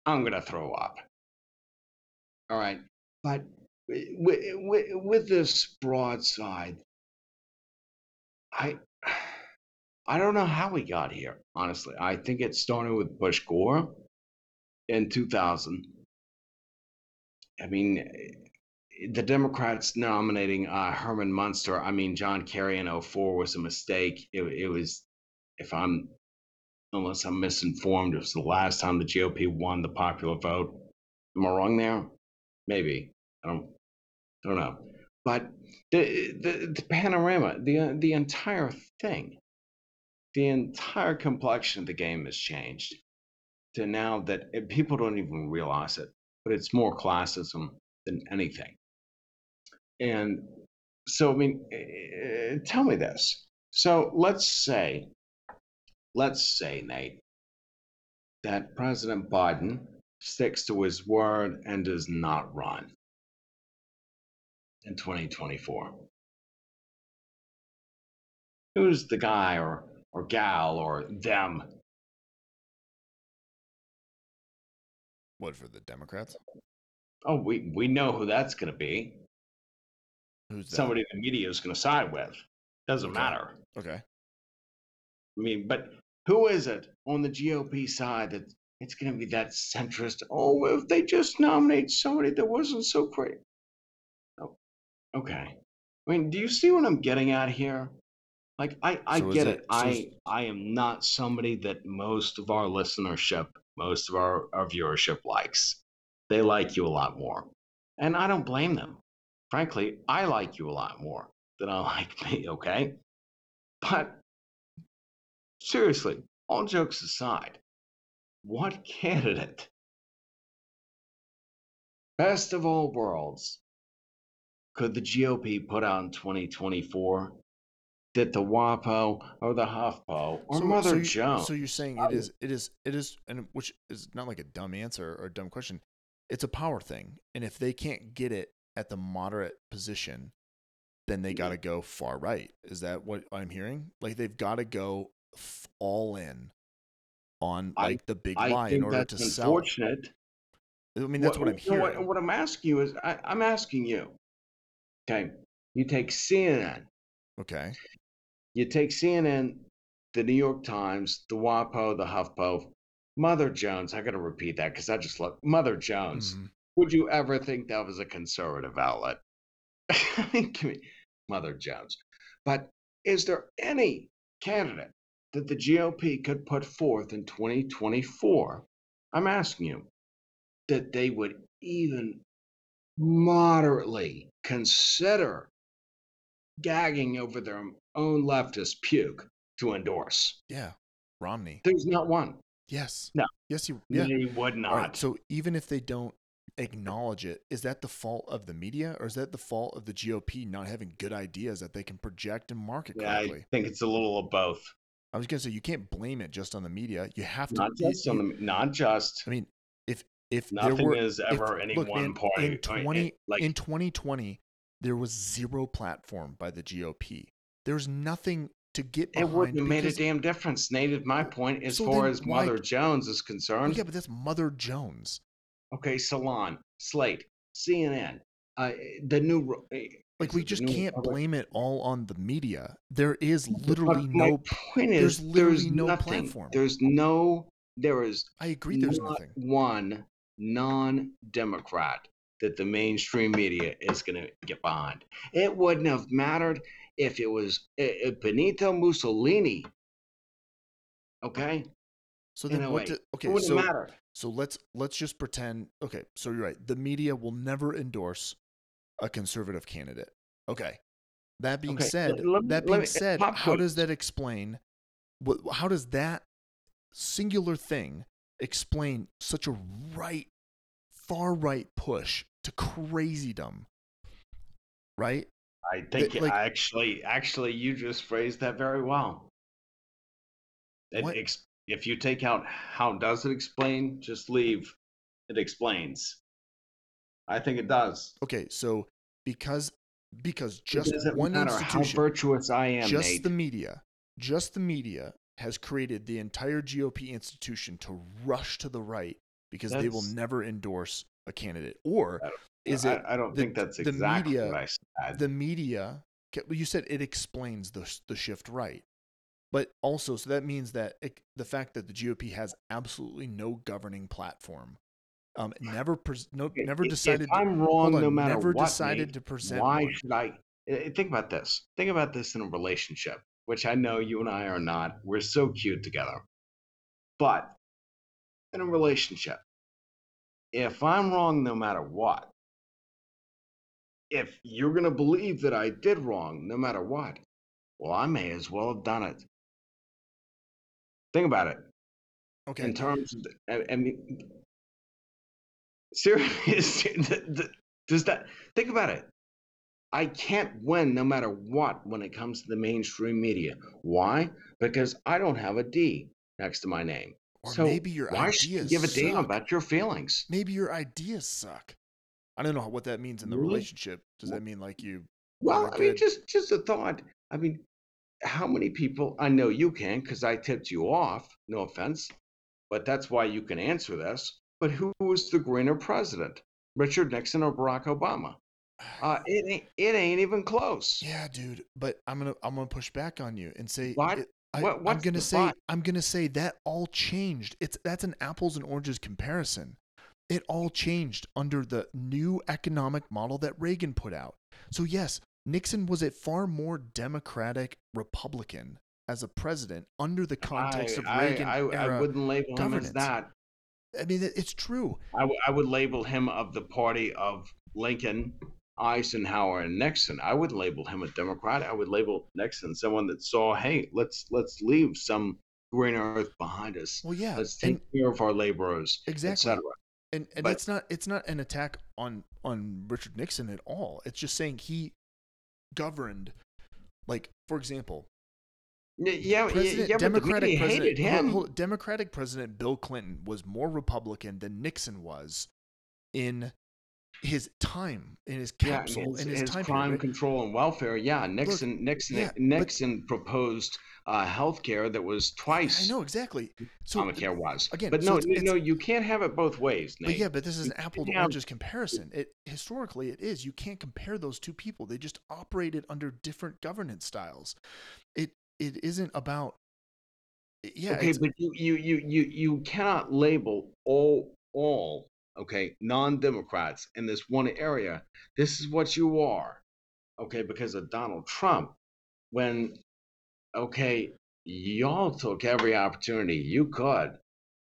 I'm going to throw up. All right. But with this broadside, I don't know how we got here, honestly. I think it started with Bush Gore in 2000. I mean, the Democrats nominating Herman Munster, I mean, John Kerry in 2004 was a mistake. It was, unless I'm misinformed, it was the last time the GOP won the popular vote. Am I wrong there? Maybe. I don't know. But the panorama, the entire thing, the entire complexion of the game has changed to now that people don't even realize it, but it's more classism than anything. And so, I mean, tell me this. So let's say, Nate, that President Biden sticks to his word and does not run in 2024. Who's the guy or gal or them? What, for the Democrats? Oh, we know who that's going to be. Who's that? Somebody the media is going to side with. Doesn't matter. Okay. I mean, but who is it on the GOP side that it's going to be that centrist? Oh, if they just nominate somebody that wasn't so great. Oh, okay. I mean, do you see what I'm getting at here? Like, I so get it. I am not somebody that most of our listenership, most of our viewership likes. They like you a lot more. And I don't blame them. Frankly, I like you a lot more than I like me, okay? But seriously, all jokes aside, what candidate, best of all worlds, could the GOP put out in 2024 that the WAPO or the HuffPo or Mother Jones? So you're saying it is, and which is not like a dumb answer or a dumb question. It's a power thing. And if they can't get it at the moderate position, then they got to go far right. Is that what I'm hearing? Like, they've got to go all in on like the big lie in order to sell. Unfortunate. I mean, that's what I'm hearing. What I'm asking you is, I'm asking you, okay, you take CNN. Okay. You take CNN, the New York Times, the WAPO, the HuffPo, Mother Jones, I got to repeat that because I just love Mother Jones. Mm-hmm. Would you ever think that was a conservative outlet? I mean, Mother Jones. But is there any candidate that the GOP could put forth in 2024? I'm asking you, that they would even moderately consider gagging over their own leftist puke to endorse. Yeah, Romney. There's not one. Yes. No. Yes, he would not. Right, so even if they don't acknowledge it, is that the fault of the media, or is that the fault of the GOP not having good ideas that they can project and market correctly? I think it's a little of both. I was going to say, you can't blame it just on the media. You have to. I mean, if nothing there were, is ever if, any look, one man, party. In 2020, there was zero platform by the GOP. There's nothing to get behind. It wouldn't have made a damn difference, Nate. My point as far as Mother Jones is concerned. Yeah, but that's Mother Jones. Okay, Salon, Slate, CNN, the new. Like, we just can't blame it all on the media. There is literally no. My point is, there's no platform. There's no. There is. I agree. There's nothing. One non-Democrat that the mainstream media is going to get behind. It wouldn't have mattered if it was Benito Mussolini, okay? So then what? Okay, so So let's just pretend, okay, so you're right. The media will never endorse a conservative candidate. Okay. That being said, how does that explain, how does that singular thing explain such a right, far right push to crazydom, right? I think actually, you just phrased that very well. If you take out how does it explain, just leave it explains. I think it does. Okay, so because just one institution, how virtuous I am, just the media has created the entire GOP institution to rush to the right because they will never endorse a candidate. Or is it? I don't think that's exactly what I said. The media, you said it explains the shift right. But also, so that means that the fact that the GOP has absolutely no governing platform, never decided. If I'm wrong, no matter what. Never decided to present. Why should I? Think about this. Think about this in a relationship, which I know you and I are not. We're so cute together. But in a relationship, if I'm wrong, no matter what, if you're going to believe that I did wrong, no matter what, well, I may as well have done it. Think about it. Okay. In terms of, seriously, does that, think about it. I can't win no matter what when it comes to the mainstream media. Why? Because I don't have a D next to my name. Or so maybe your why ideas should you give a damn about your feelings? Maybe your ideas suck. I don't know what that means in the relationship. Does that mean like you? Well, I mean, just a thought. I mean, how many people, I know you can because I tipped you off, no offense, but that's why you can answer this. But who was the greener president, Richard Nixon or Barack Obama? It ain't even close. Yeah, dude. But I'm gonna push back on you and say I'm gonna say that all changed. That's an apples and oranges comparison. It all changed under the new economic model that Reagan put out. So yes, Nixon was a far more democratic Republican as a president under the context of Reagan era. I wouldn't label him as that. I mean, it's true. I would label him of the party of Lincoln, Eisenhower, and Nixon. I would label him a Democrat. I would label Nixon someone that saw, hey, let's leave some green earth behind us. Well, yeah, let's take care of our laborers, exactly, etc. And it's not an attack on Richard Nixon at all. It's just saying he governed, like, for example, Democratic president hated him. Democratic president Bill Clinton was more Republican than Nixon was in his time, in his capsule, in his time crime period. Control and welfare. Yeah, Nixon proposed health care that was twice. I know, exactly. So Obamacare was again, but you can't have it both ways, Nate. But yeah, but this is an apple to oranges comparison. Historically, it is. You can't compare those two people. They just operated under different governance styles. It isn't about. Yeah. Okay, but you cannot label all. Okay, non-Democrats in this one area, this is what you are, okay, because of Donald Trump, when, okay, y'all took every opportunity you could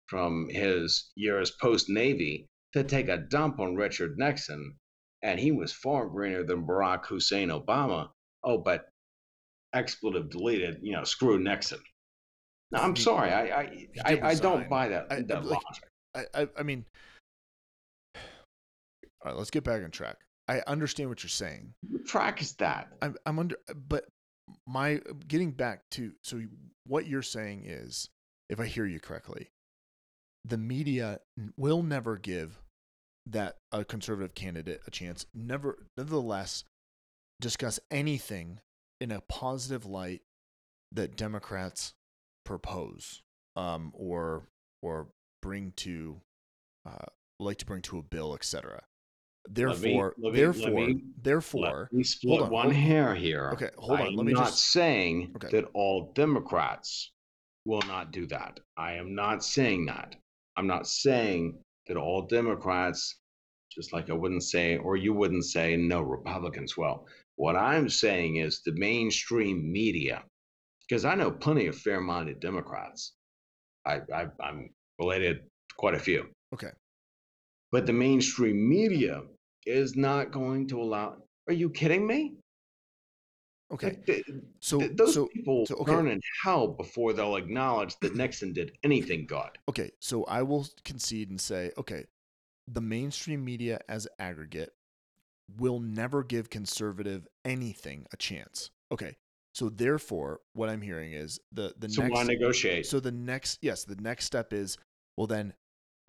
from his years post-Navy to take a dump on Richard Nixon, and he was far greener than Barack Hussein Obama, but expletive deleted, screw Nixon. Now, I'm sorry, I don't buy that logic. I mean... All right, let's get back on track. I understand what you're saying. What track is that? But my getting back to, so what you're saying is, if I hear you correctly, the media will never give that a conservative candidate a chance. Nevertheless, discuss anything in a positive light that Democrats propose, or bring to, like to bring to a bill, etc. Therefore, we split one hair here. Okay, hold on. Let me just. I'm not saying that all Democrats will not do that. I am not saying that. I'm not saying that all Democrats, just like I wouldn't say, or you wouldn't say, no, Republicans will. What I'm saying is the mainstream media, because I know plenty of fair-minded Democrats. I'm related to quite a few. Okay. But the mainstream media is not going to allow. Are you kidding me? Okay. Those people burn in hell before they'll acknowledge that Nixon did anything God. Okay. So I will concede and say, okay, the mainstream media as aggregate will never give conservative anything a chance. Okay. So therefore, what I'm hearing is the next step is, well, then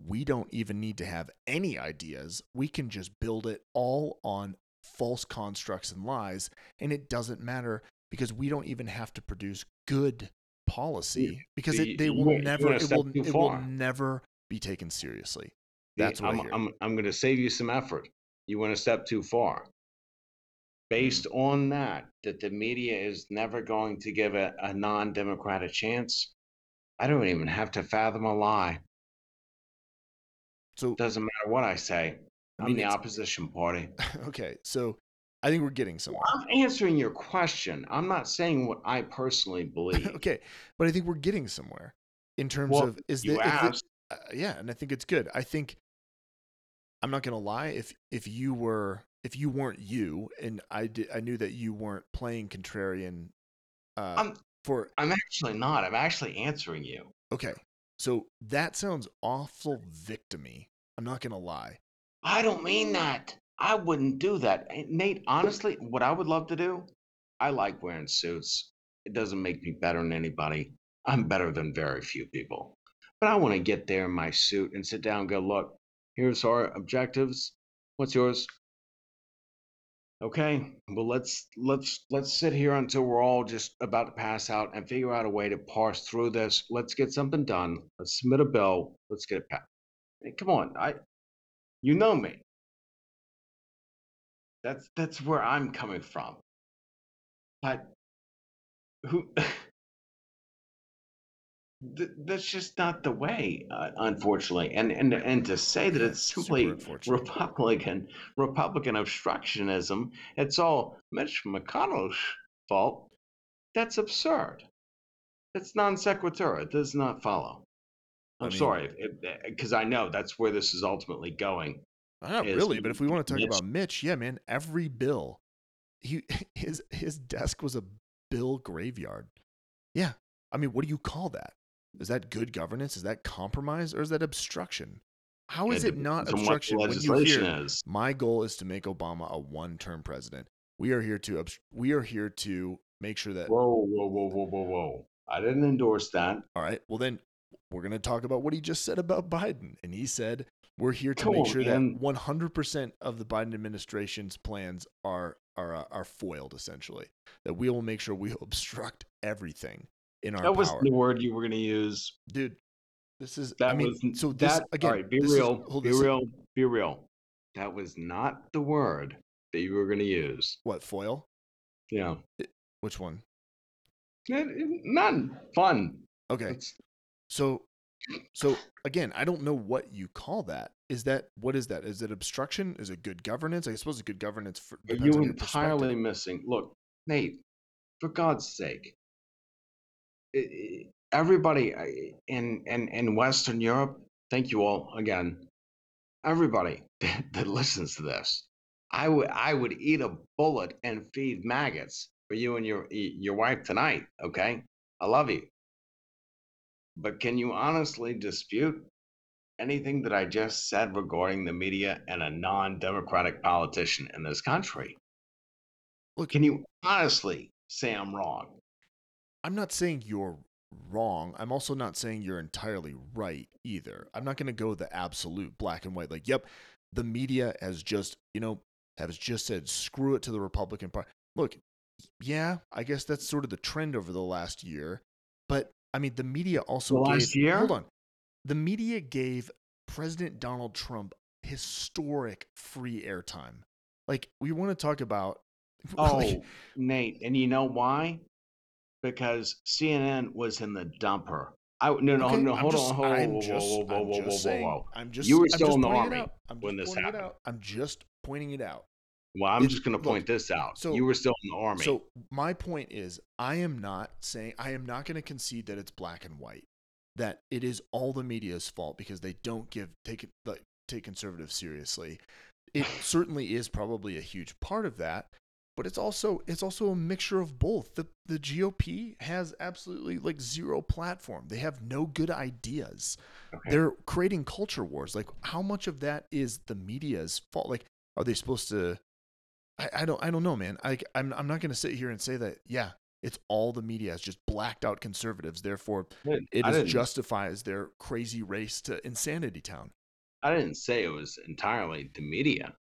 we don't even need to have any ideas. We can just build it all on false constructs and lies, and it doesn't matter because we don't even have to produce good policy because it will never be taken seriously. That's what I hear. I'm going to save you some effort. You went a step too far. Based on that the media is never going to give a non-Democrat a chance, I don't even have to fathom a lie. So it doesn't matter what I say. I'm the opposition party. Okay, so I think we're getting somewhere. Well, I'm answering your question. I'm not saying what I personally believe. Okay, but I think we're getting somewhere in terms of and I think it's good. I think I'm not going to lie. If you weren't you, and I knew that you weren't playing contrarian. I'm actually not. I'm actually answering you. Okay, so that sounds awful victim-y. I'm not going to lie. I don't mean that. I wouldn't do that. Nate, honestly, what I would love to do, I like wearing suits. It doesn't make me better than anybody. I'm better than very few people. But I want to get there in my suit and sit down and go, look, here's our objectives. What's yours? Okay, well, let's sit here until we're all just about to pass out and figure out a way to parse through this. Let's get something done. Let's submit a bill. Let's get it passed. Hey, come on. You know me. That's where I'm coming from. But that's just not the way, unfortunately. And to say that it's simply Republican obstructionism, it's all Mitch McConnell's fault. That's absurd. That's non sequitur. It does not follow. I'm sorry, because I know that's where this is ultimately going. Not really, but if we want to talk about Mitch, yeah, man, every bill, his desk was a bill graveyard. Yeah, I mean, what do you call that? Is that good governance? Is that compromise? Or is that obstruction? How is it not obstruction when you hear, my goal is to make Obama a one-term president. We are here to make sure that... Whoa. I didn't endorse that. All right, well then... We're going to talk about what he just said about Biden. And he said, we're here to make sure that 100% of the Biden administration's plans are foiled, essentially. That we will make sure we obstruct everything in our power. That was the word you were going to use. Dude, this is... Be real. That was not the word that you were going to use. What, foil? Yeah. Which one? Not fun. Okay. So again, I don't know what you call that. What is that? Is it obstruction? Is it good governance? I suppose it's good governance. You're entirely missing. Look, Nate, for God's sake, everybody in Western Europe, thank you all again. Everybody that listens to this, I would eat a bullet and feed maggots for you and your wife tonight. Okay, I love you. But can you honestly dispute anything that I just said regarding the media and a non-democratic politician in this country? Look, can you honestly say I'm wrong? I'm not saying you're wrong. I'm also not saying you're entirely right either. I'm not going to go the absolute black and white. Like, yep, the media has just said screw it to the Republican Party. Look, yeah, I guess that's sort of the trend over the last year, but. I mean, the media also gave... Hold on. The media gave President Donald Trump historic free airtime. Like, we want to talk about... Nate, and you know why? Because CNN was in the dumper. Hold on. You were still in the Army when this happened. I'm just pointing it out. Well, I'm just going to point this out. So, you were still in the Army. So my point is, I am not going to concede that it's black and white. that it is all the media's fault because they don't take conservatives seriously. It certainly is probably a huge part of that, but it's also a mixture of both. The GOP has absolutely like zero platform. They have no good ideas. Okay. They're creating culture wars. Like, how much of that is the media's fault? Like, are they supposed to? I don't know, man. I'm not going to sit here and say that. Yeah, it's all the media has just blacked out conservatives. Therefore, it justifies their crazy race to insanity town. I didn't say it was entirely the media.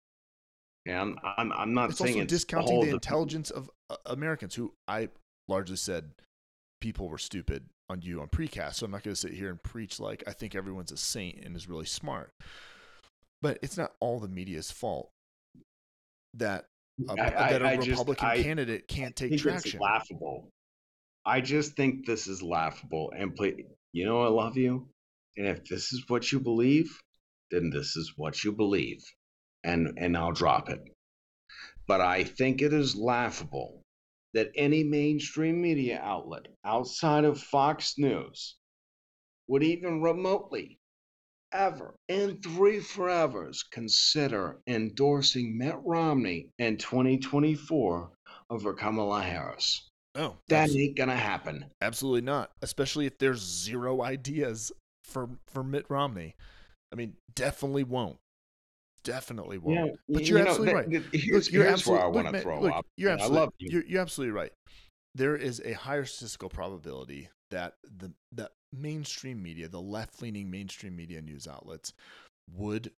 Yeah, I'm not saying it's also discounting all the intelligence of Americans, who I largely said people were stupid on precast. So I'm not going to sit here and preach like I think everyone's a saint and is really smart. But it's not all the media's fault that a Republican candidate can't take traction. It's laughable. I just think this is laughable. And I love you. And if this is what you believe, then this is what you believe. And I'll drop it. But I think it is laughable that any mainstream media outlet outside of Fox News would even remotely ever in three forevers consider endorsing Mitt Romney in 2024 over Kamala Harris. Oh, that ain't gonna happen. Absolutely not. Especially if there's zero ideas for Mitt Romney. I mean, definitely won't. Yeah, but you're absolutely right. You're absolutely right. There is a higher statistical probability that the mainstream media, the left-leaning mainstream media news outlets, would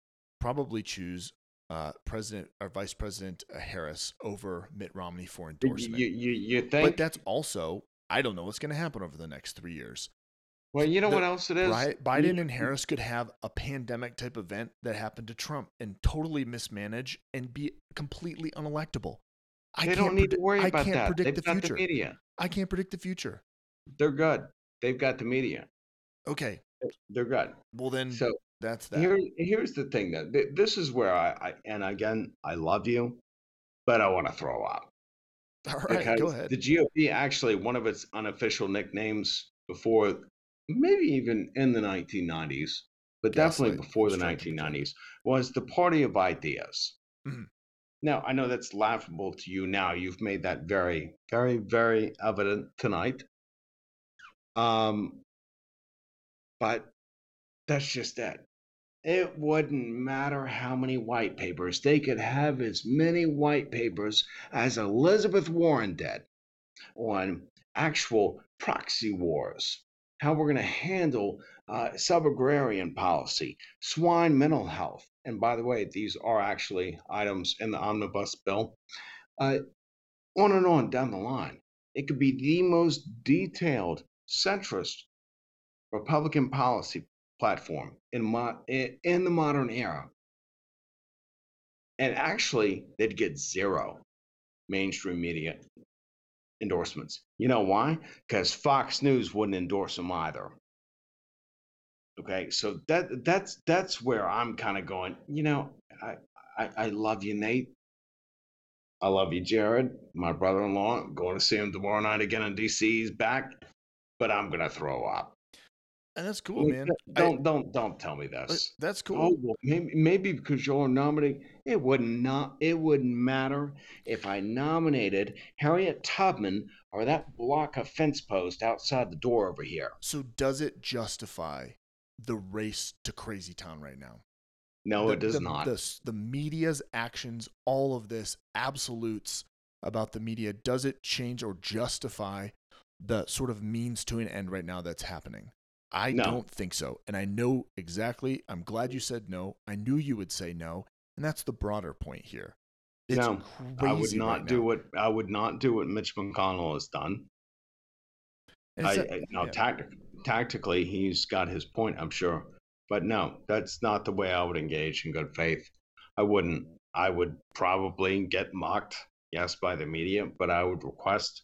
probably choose President or Vice President Harris over Mitt Romney for endorsement. You think? But that's also, I don't know what's going to happen over the next 3 years. Well, you know what else it is? Biden and Harris could have a pandemic type event that happened to Trump and totally mismanage and be completely unelectable. I can't predict the future. They're good. They've got the media. Okay. They're good. Well, then so that's that. Here's the thing, though. This is where and again, I love you, but I want to throw up. All right, because go ahead. The GOP, actually, one of its unofficial nicknames before, maybe even in the 1990s, but definitely before the 1990s, was the Party of Ideas. Mm-hmm. Now, I know that's laughable to you now. You've made that very, very, very evident tonight. But that's just it. It wouldn't matter how many white papers. They could have as many white papers as Elizabeth Warren did on actual proxy wars, how we're going to handle sub-agrarian policy, swine mental health. And by the way, these are actually items in the omnibus bill. On and on down the line. It could be the most detailed centrist Republican policy platform in the modern era. And actually, they'd get zero mainstream media endorsements. You know why? Because Fox News wouldn't endorse them either. Okay, so that's where I'm kind of going. You know, I love you, Nate. I love you, Jared, my brother-in-law. I'm going to see him tomorrow night again in D.C. He's back, but I'm going to throw up. And that's cool, man. Don't tell me this. That's cool. Oh, well, maybe because you're nominating, it wouldn't matter if I nominated Harriet Tubman or that block of fence post outside the door over here. So does it justify the race to crazy town right now? No, it does not. The media's actions, all of this absolutes about the media, does it change or justify the sort of means to an end right now that's happening? I don't think so. And I know exactly. I'm glad you said no. I knew you would say no. And that's the broader point here. I would not do what Mitch McConnell has done. Tactically, he's got his point, I'm sure. But no, that's not the way I would engage in good faith. I wouldn't. I would probably get mocked, yes, by the media, but I would request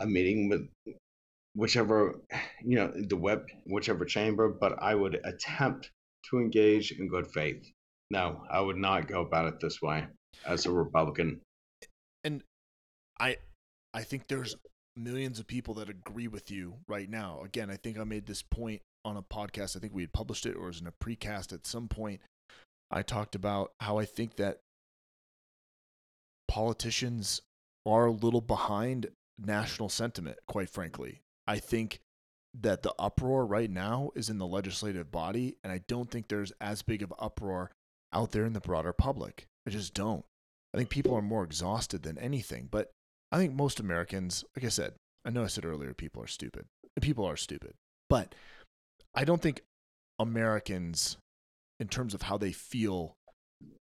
a meeting with whichever chamber, but I would attempt to engage in good faith. No, I would not go about it this way as a Republican. And I think there's millions of people that agree with you right now. Again, I think I made this point on a podcast. I think we had published it or it was in a precast at some point. I talked about how I think that politicians are a little behind national sentiment, quite frankly. I think that the uproar right now is in the legislative body, and I don't think there's as big of uproar out there in the broader public. I just don't. I think people are more exhausted than anything, but I think most Americans, like I said, I know I said earlier, people are stupid. People are stupid, but I don't think Americans, in terms of how they feel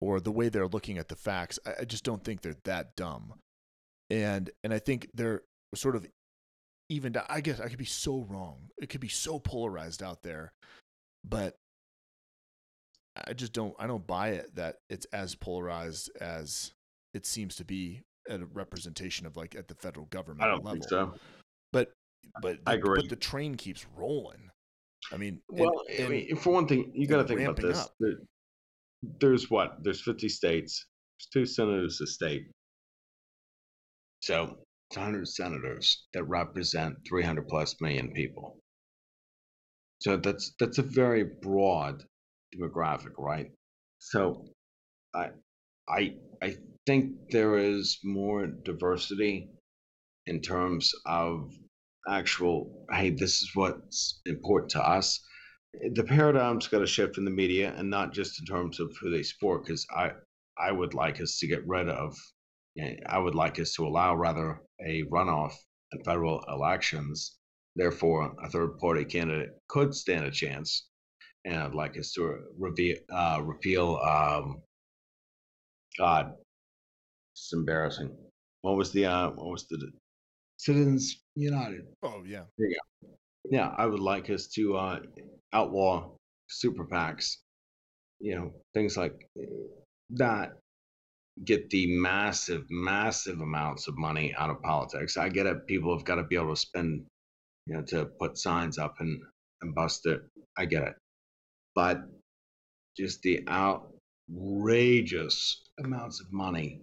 or the way they're looking at the facts, I just don't think they're that dumb. And I think they're sort of evened out. I guess I could be so wrong. It could be so polarized out there, but I just don't, I don't buy it that it's as polarized as it seems to be at a representation of like at the federal government level. I don't think so. But I agree. But the train keeps rolling. I mean, for one thing, you got to think about this. There's 50 states. There's 2 senators a state. So it's 100 senators that represent 300 plus million people. So that's a very broad demographic, right? So I think there is more diversity in terms of actual, hey, this is what's important to us. The paradigm's got to shift in the media, and not just in terms of who they support, because I would like us to get rid of, I would like us to allow rather a runoff in federal elections. Therefore, a third party candidate could stand a chance. And I'd like us to repeal, God, it's embarrassing. What was the Citizens United. Oh, yeah. There you go. Yeah, I would like us to outlaw super PACs, things like that get the massive, massive amounts of money out of politics. I get it. People have got to be able to spend, to put signs up and bust it. I get it. But just the outrageous amounts of money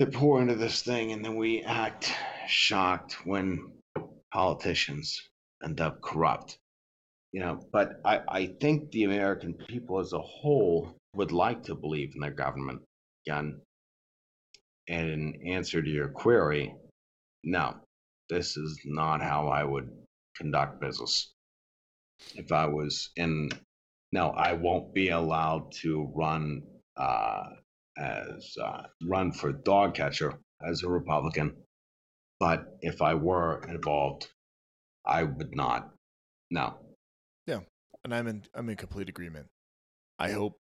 that pour into this thing, and then we act shocked when politicians end up corrupt. But I think the American people as a whole would like to believe in their government. Again, and in answer to your query, no, this is not how I would conduct business. If I was I won't be allowed to run run for dog catcher as a Republican. But if I were involved, I would not. No. Yeah, and I'm in complete agreement. I hope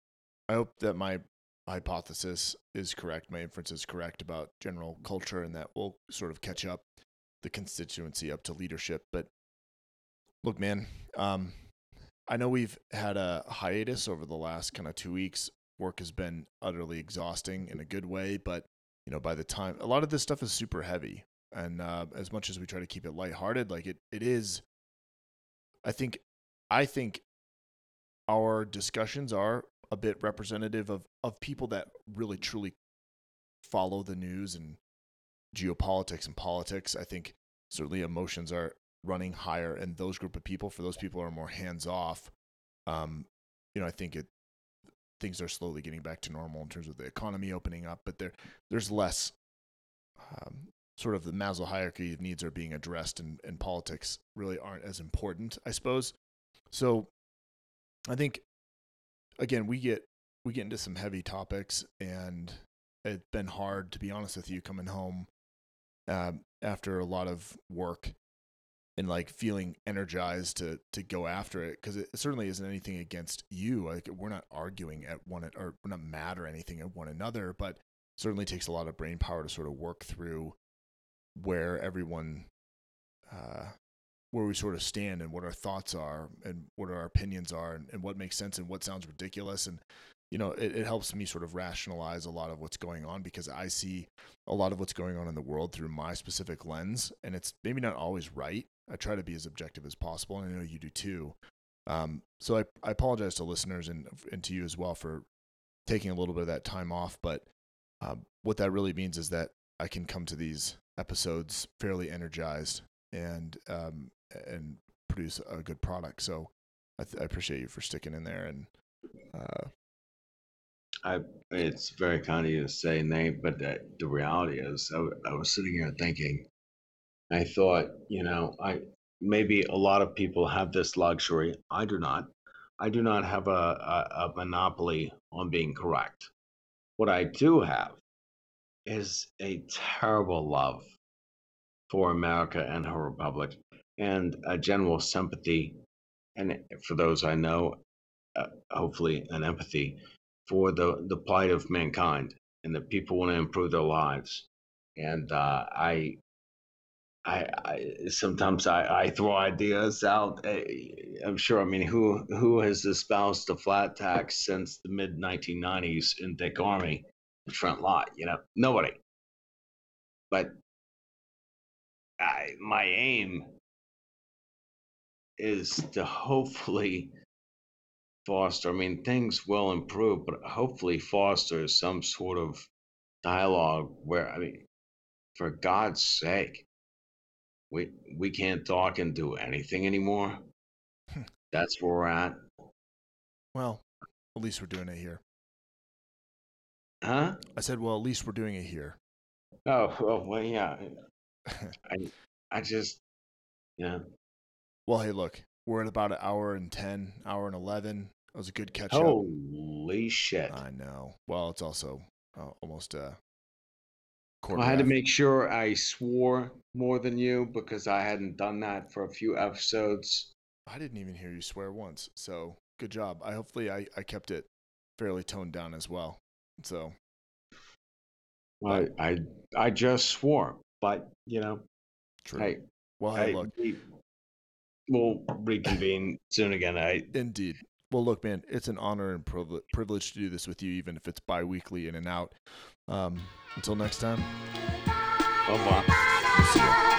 that my hypothesis is correct, my inference is correct about general culture, and that we'll sort of catch up the constituency up to leadership. But look, man, I know we've had a hiatus over the last kind of 2 weeks. Work has been utterly exhausting in a good way, but by the time, a lot of this stuff is super heavy, and as much as we try to keep it lighthearted, like it is, I think our discussions are a bit representative of people that really truly follow the news and geopolitics and politics. I think certainly emotions are running higher, and those group of people, for those people who are more hands off, I think things are slowly getting back to normal in terms of the economy opening up, but there's less sort of the Maslow hierarchy of needs are being addressed, and politics really aren't as important, I suppose. So I think, again, we get into some heavy topics, and it's been hard, to be honest with you, coming home after a lot of work and like feeling energized to go after it, because it certainly isn't anything against you. Like, we're not arguing at one, or we're not mad or anything at one another, but certainly takes a lot of brain power to sort of work through where everyone, where we sort of stand and what our thoughts are and what our opinions are and what makes sense and what sounds ridiculous. And, it helps me sort of rationalize a lot of what's going on, because I see a lot of what's going on in the world through my specific lens, and it's maybe not always right. I try to be as objective as possible, and I know you do too. So I apologize to listeners and to you as well for taking a little bit of that time off. But what that really means is that I can come to these episodes fairly energized and produce a good product. So I appreciate you for sticking in there. And it's very kind of you to say, Nate, but the reality is I was sitting here thinking, I thought, maybe a lot of people have this luxury. I do not. I do not have a monopoly on being correct. What I do have is a terrible love for America and her republic, and a general sympathy, and for those I know, hopefully an empathy for the plight of mankind and that people want to improve their lives. And I sometimes throw ideas out. I'm sure. I mean, who has espoused the flat tax since the mid 1990s in Dick Armey, the front lot? Nobody. But my aim is to hopefully foster. I mean, things will improve, but hopefully foster some sort of dialogue where, for God's sake, we can't talk and do anything anymore. That's where we're at. Well, at least we're doing it here. Huh? I said, well, at least we're doing it here. Oh, well, yeah. I just, yeah. Well, hey, look, we're at about an hour and 10, hour and 11. That was a good catch-up. Holy shit. I know. Well, it's also almost I had to make sure I swore more than you because I hadn't done that for a few episodes. I didn't even hear you swear once, so good job. Hopefully I kept it fairly toned down as well. So I just swore, but true. Hey, well, hey, look, we'll reconvene soon again. Indeed. Well, look, man, it's an honor and privilege to do this with you, even if it's bi-weekly in and out. Until next time. Bye-bye.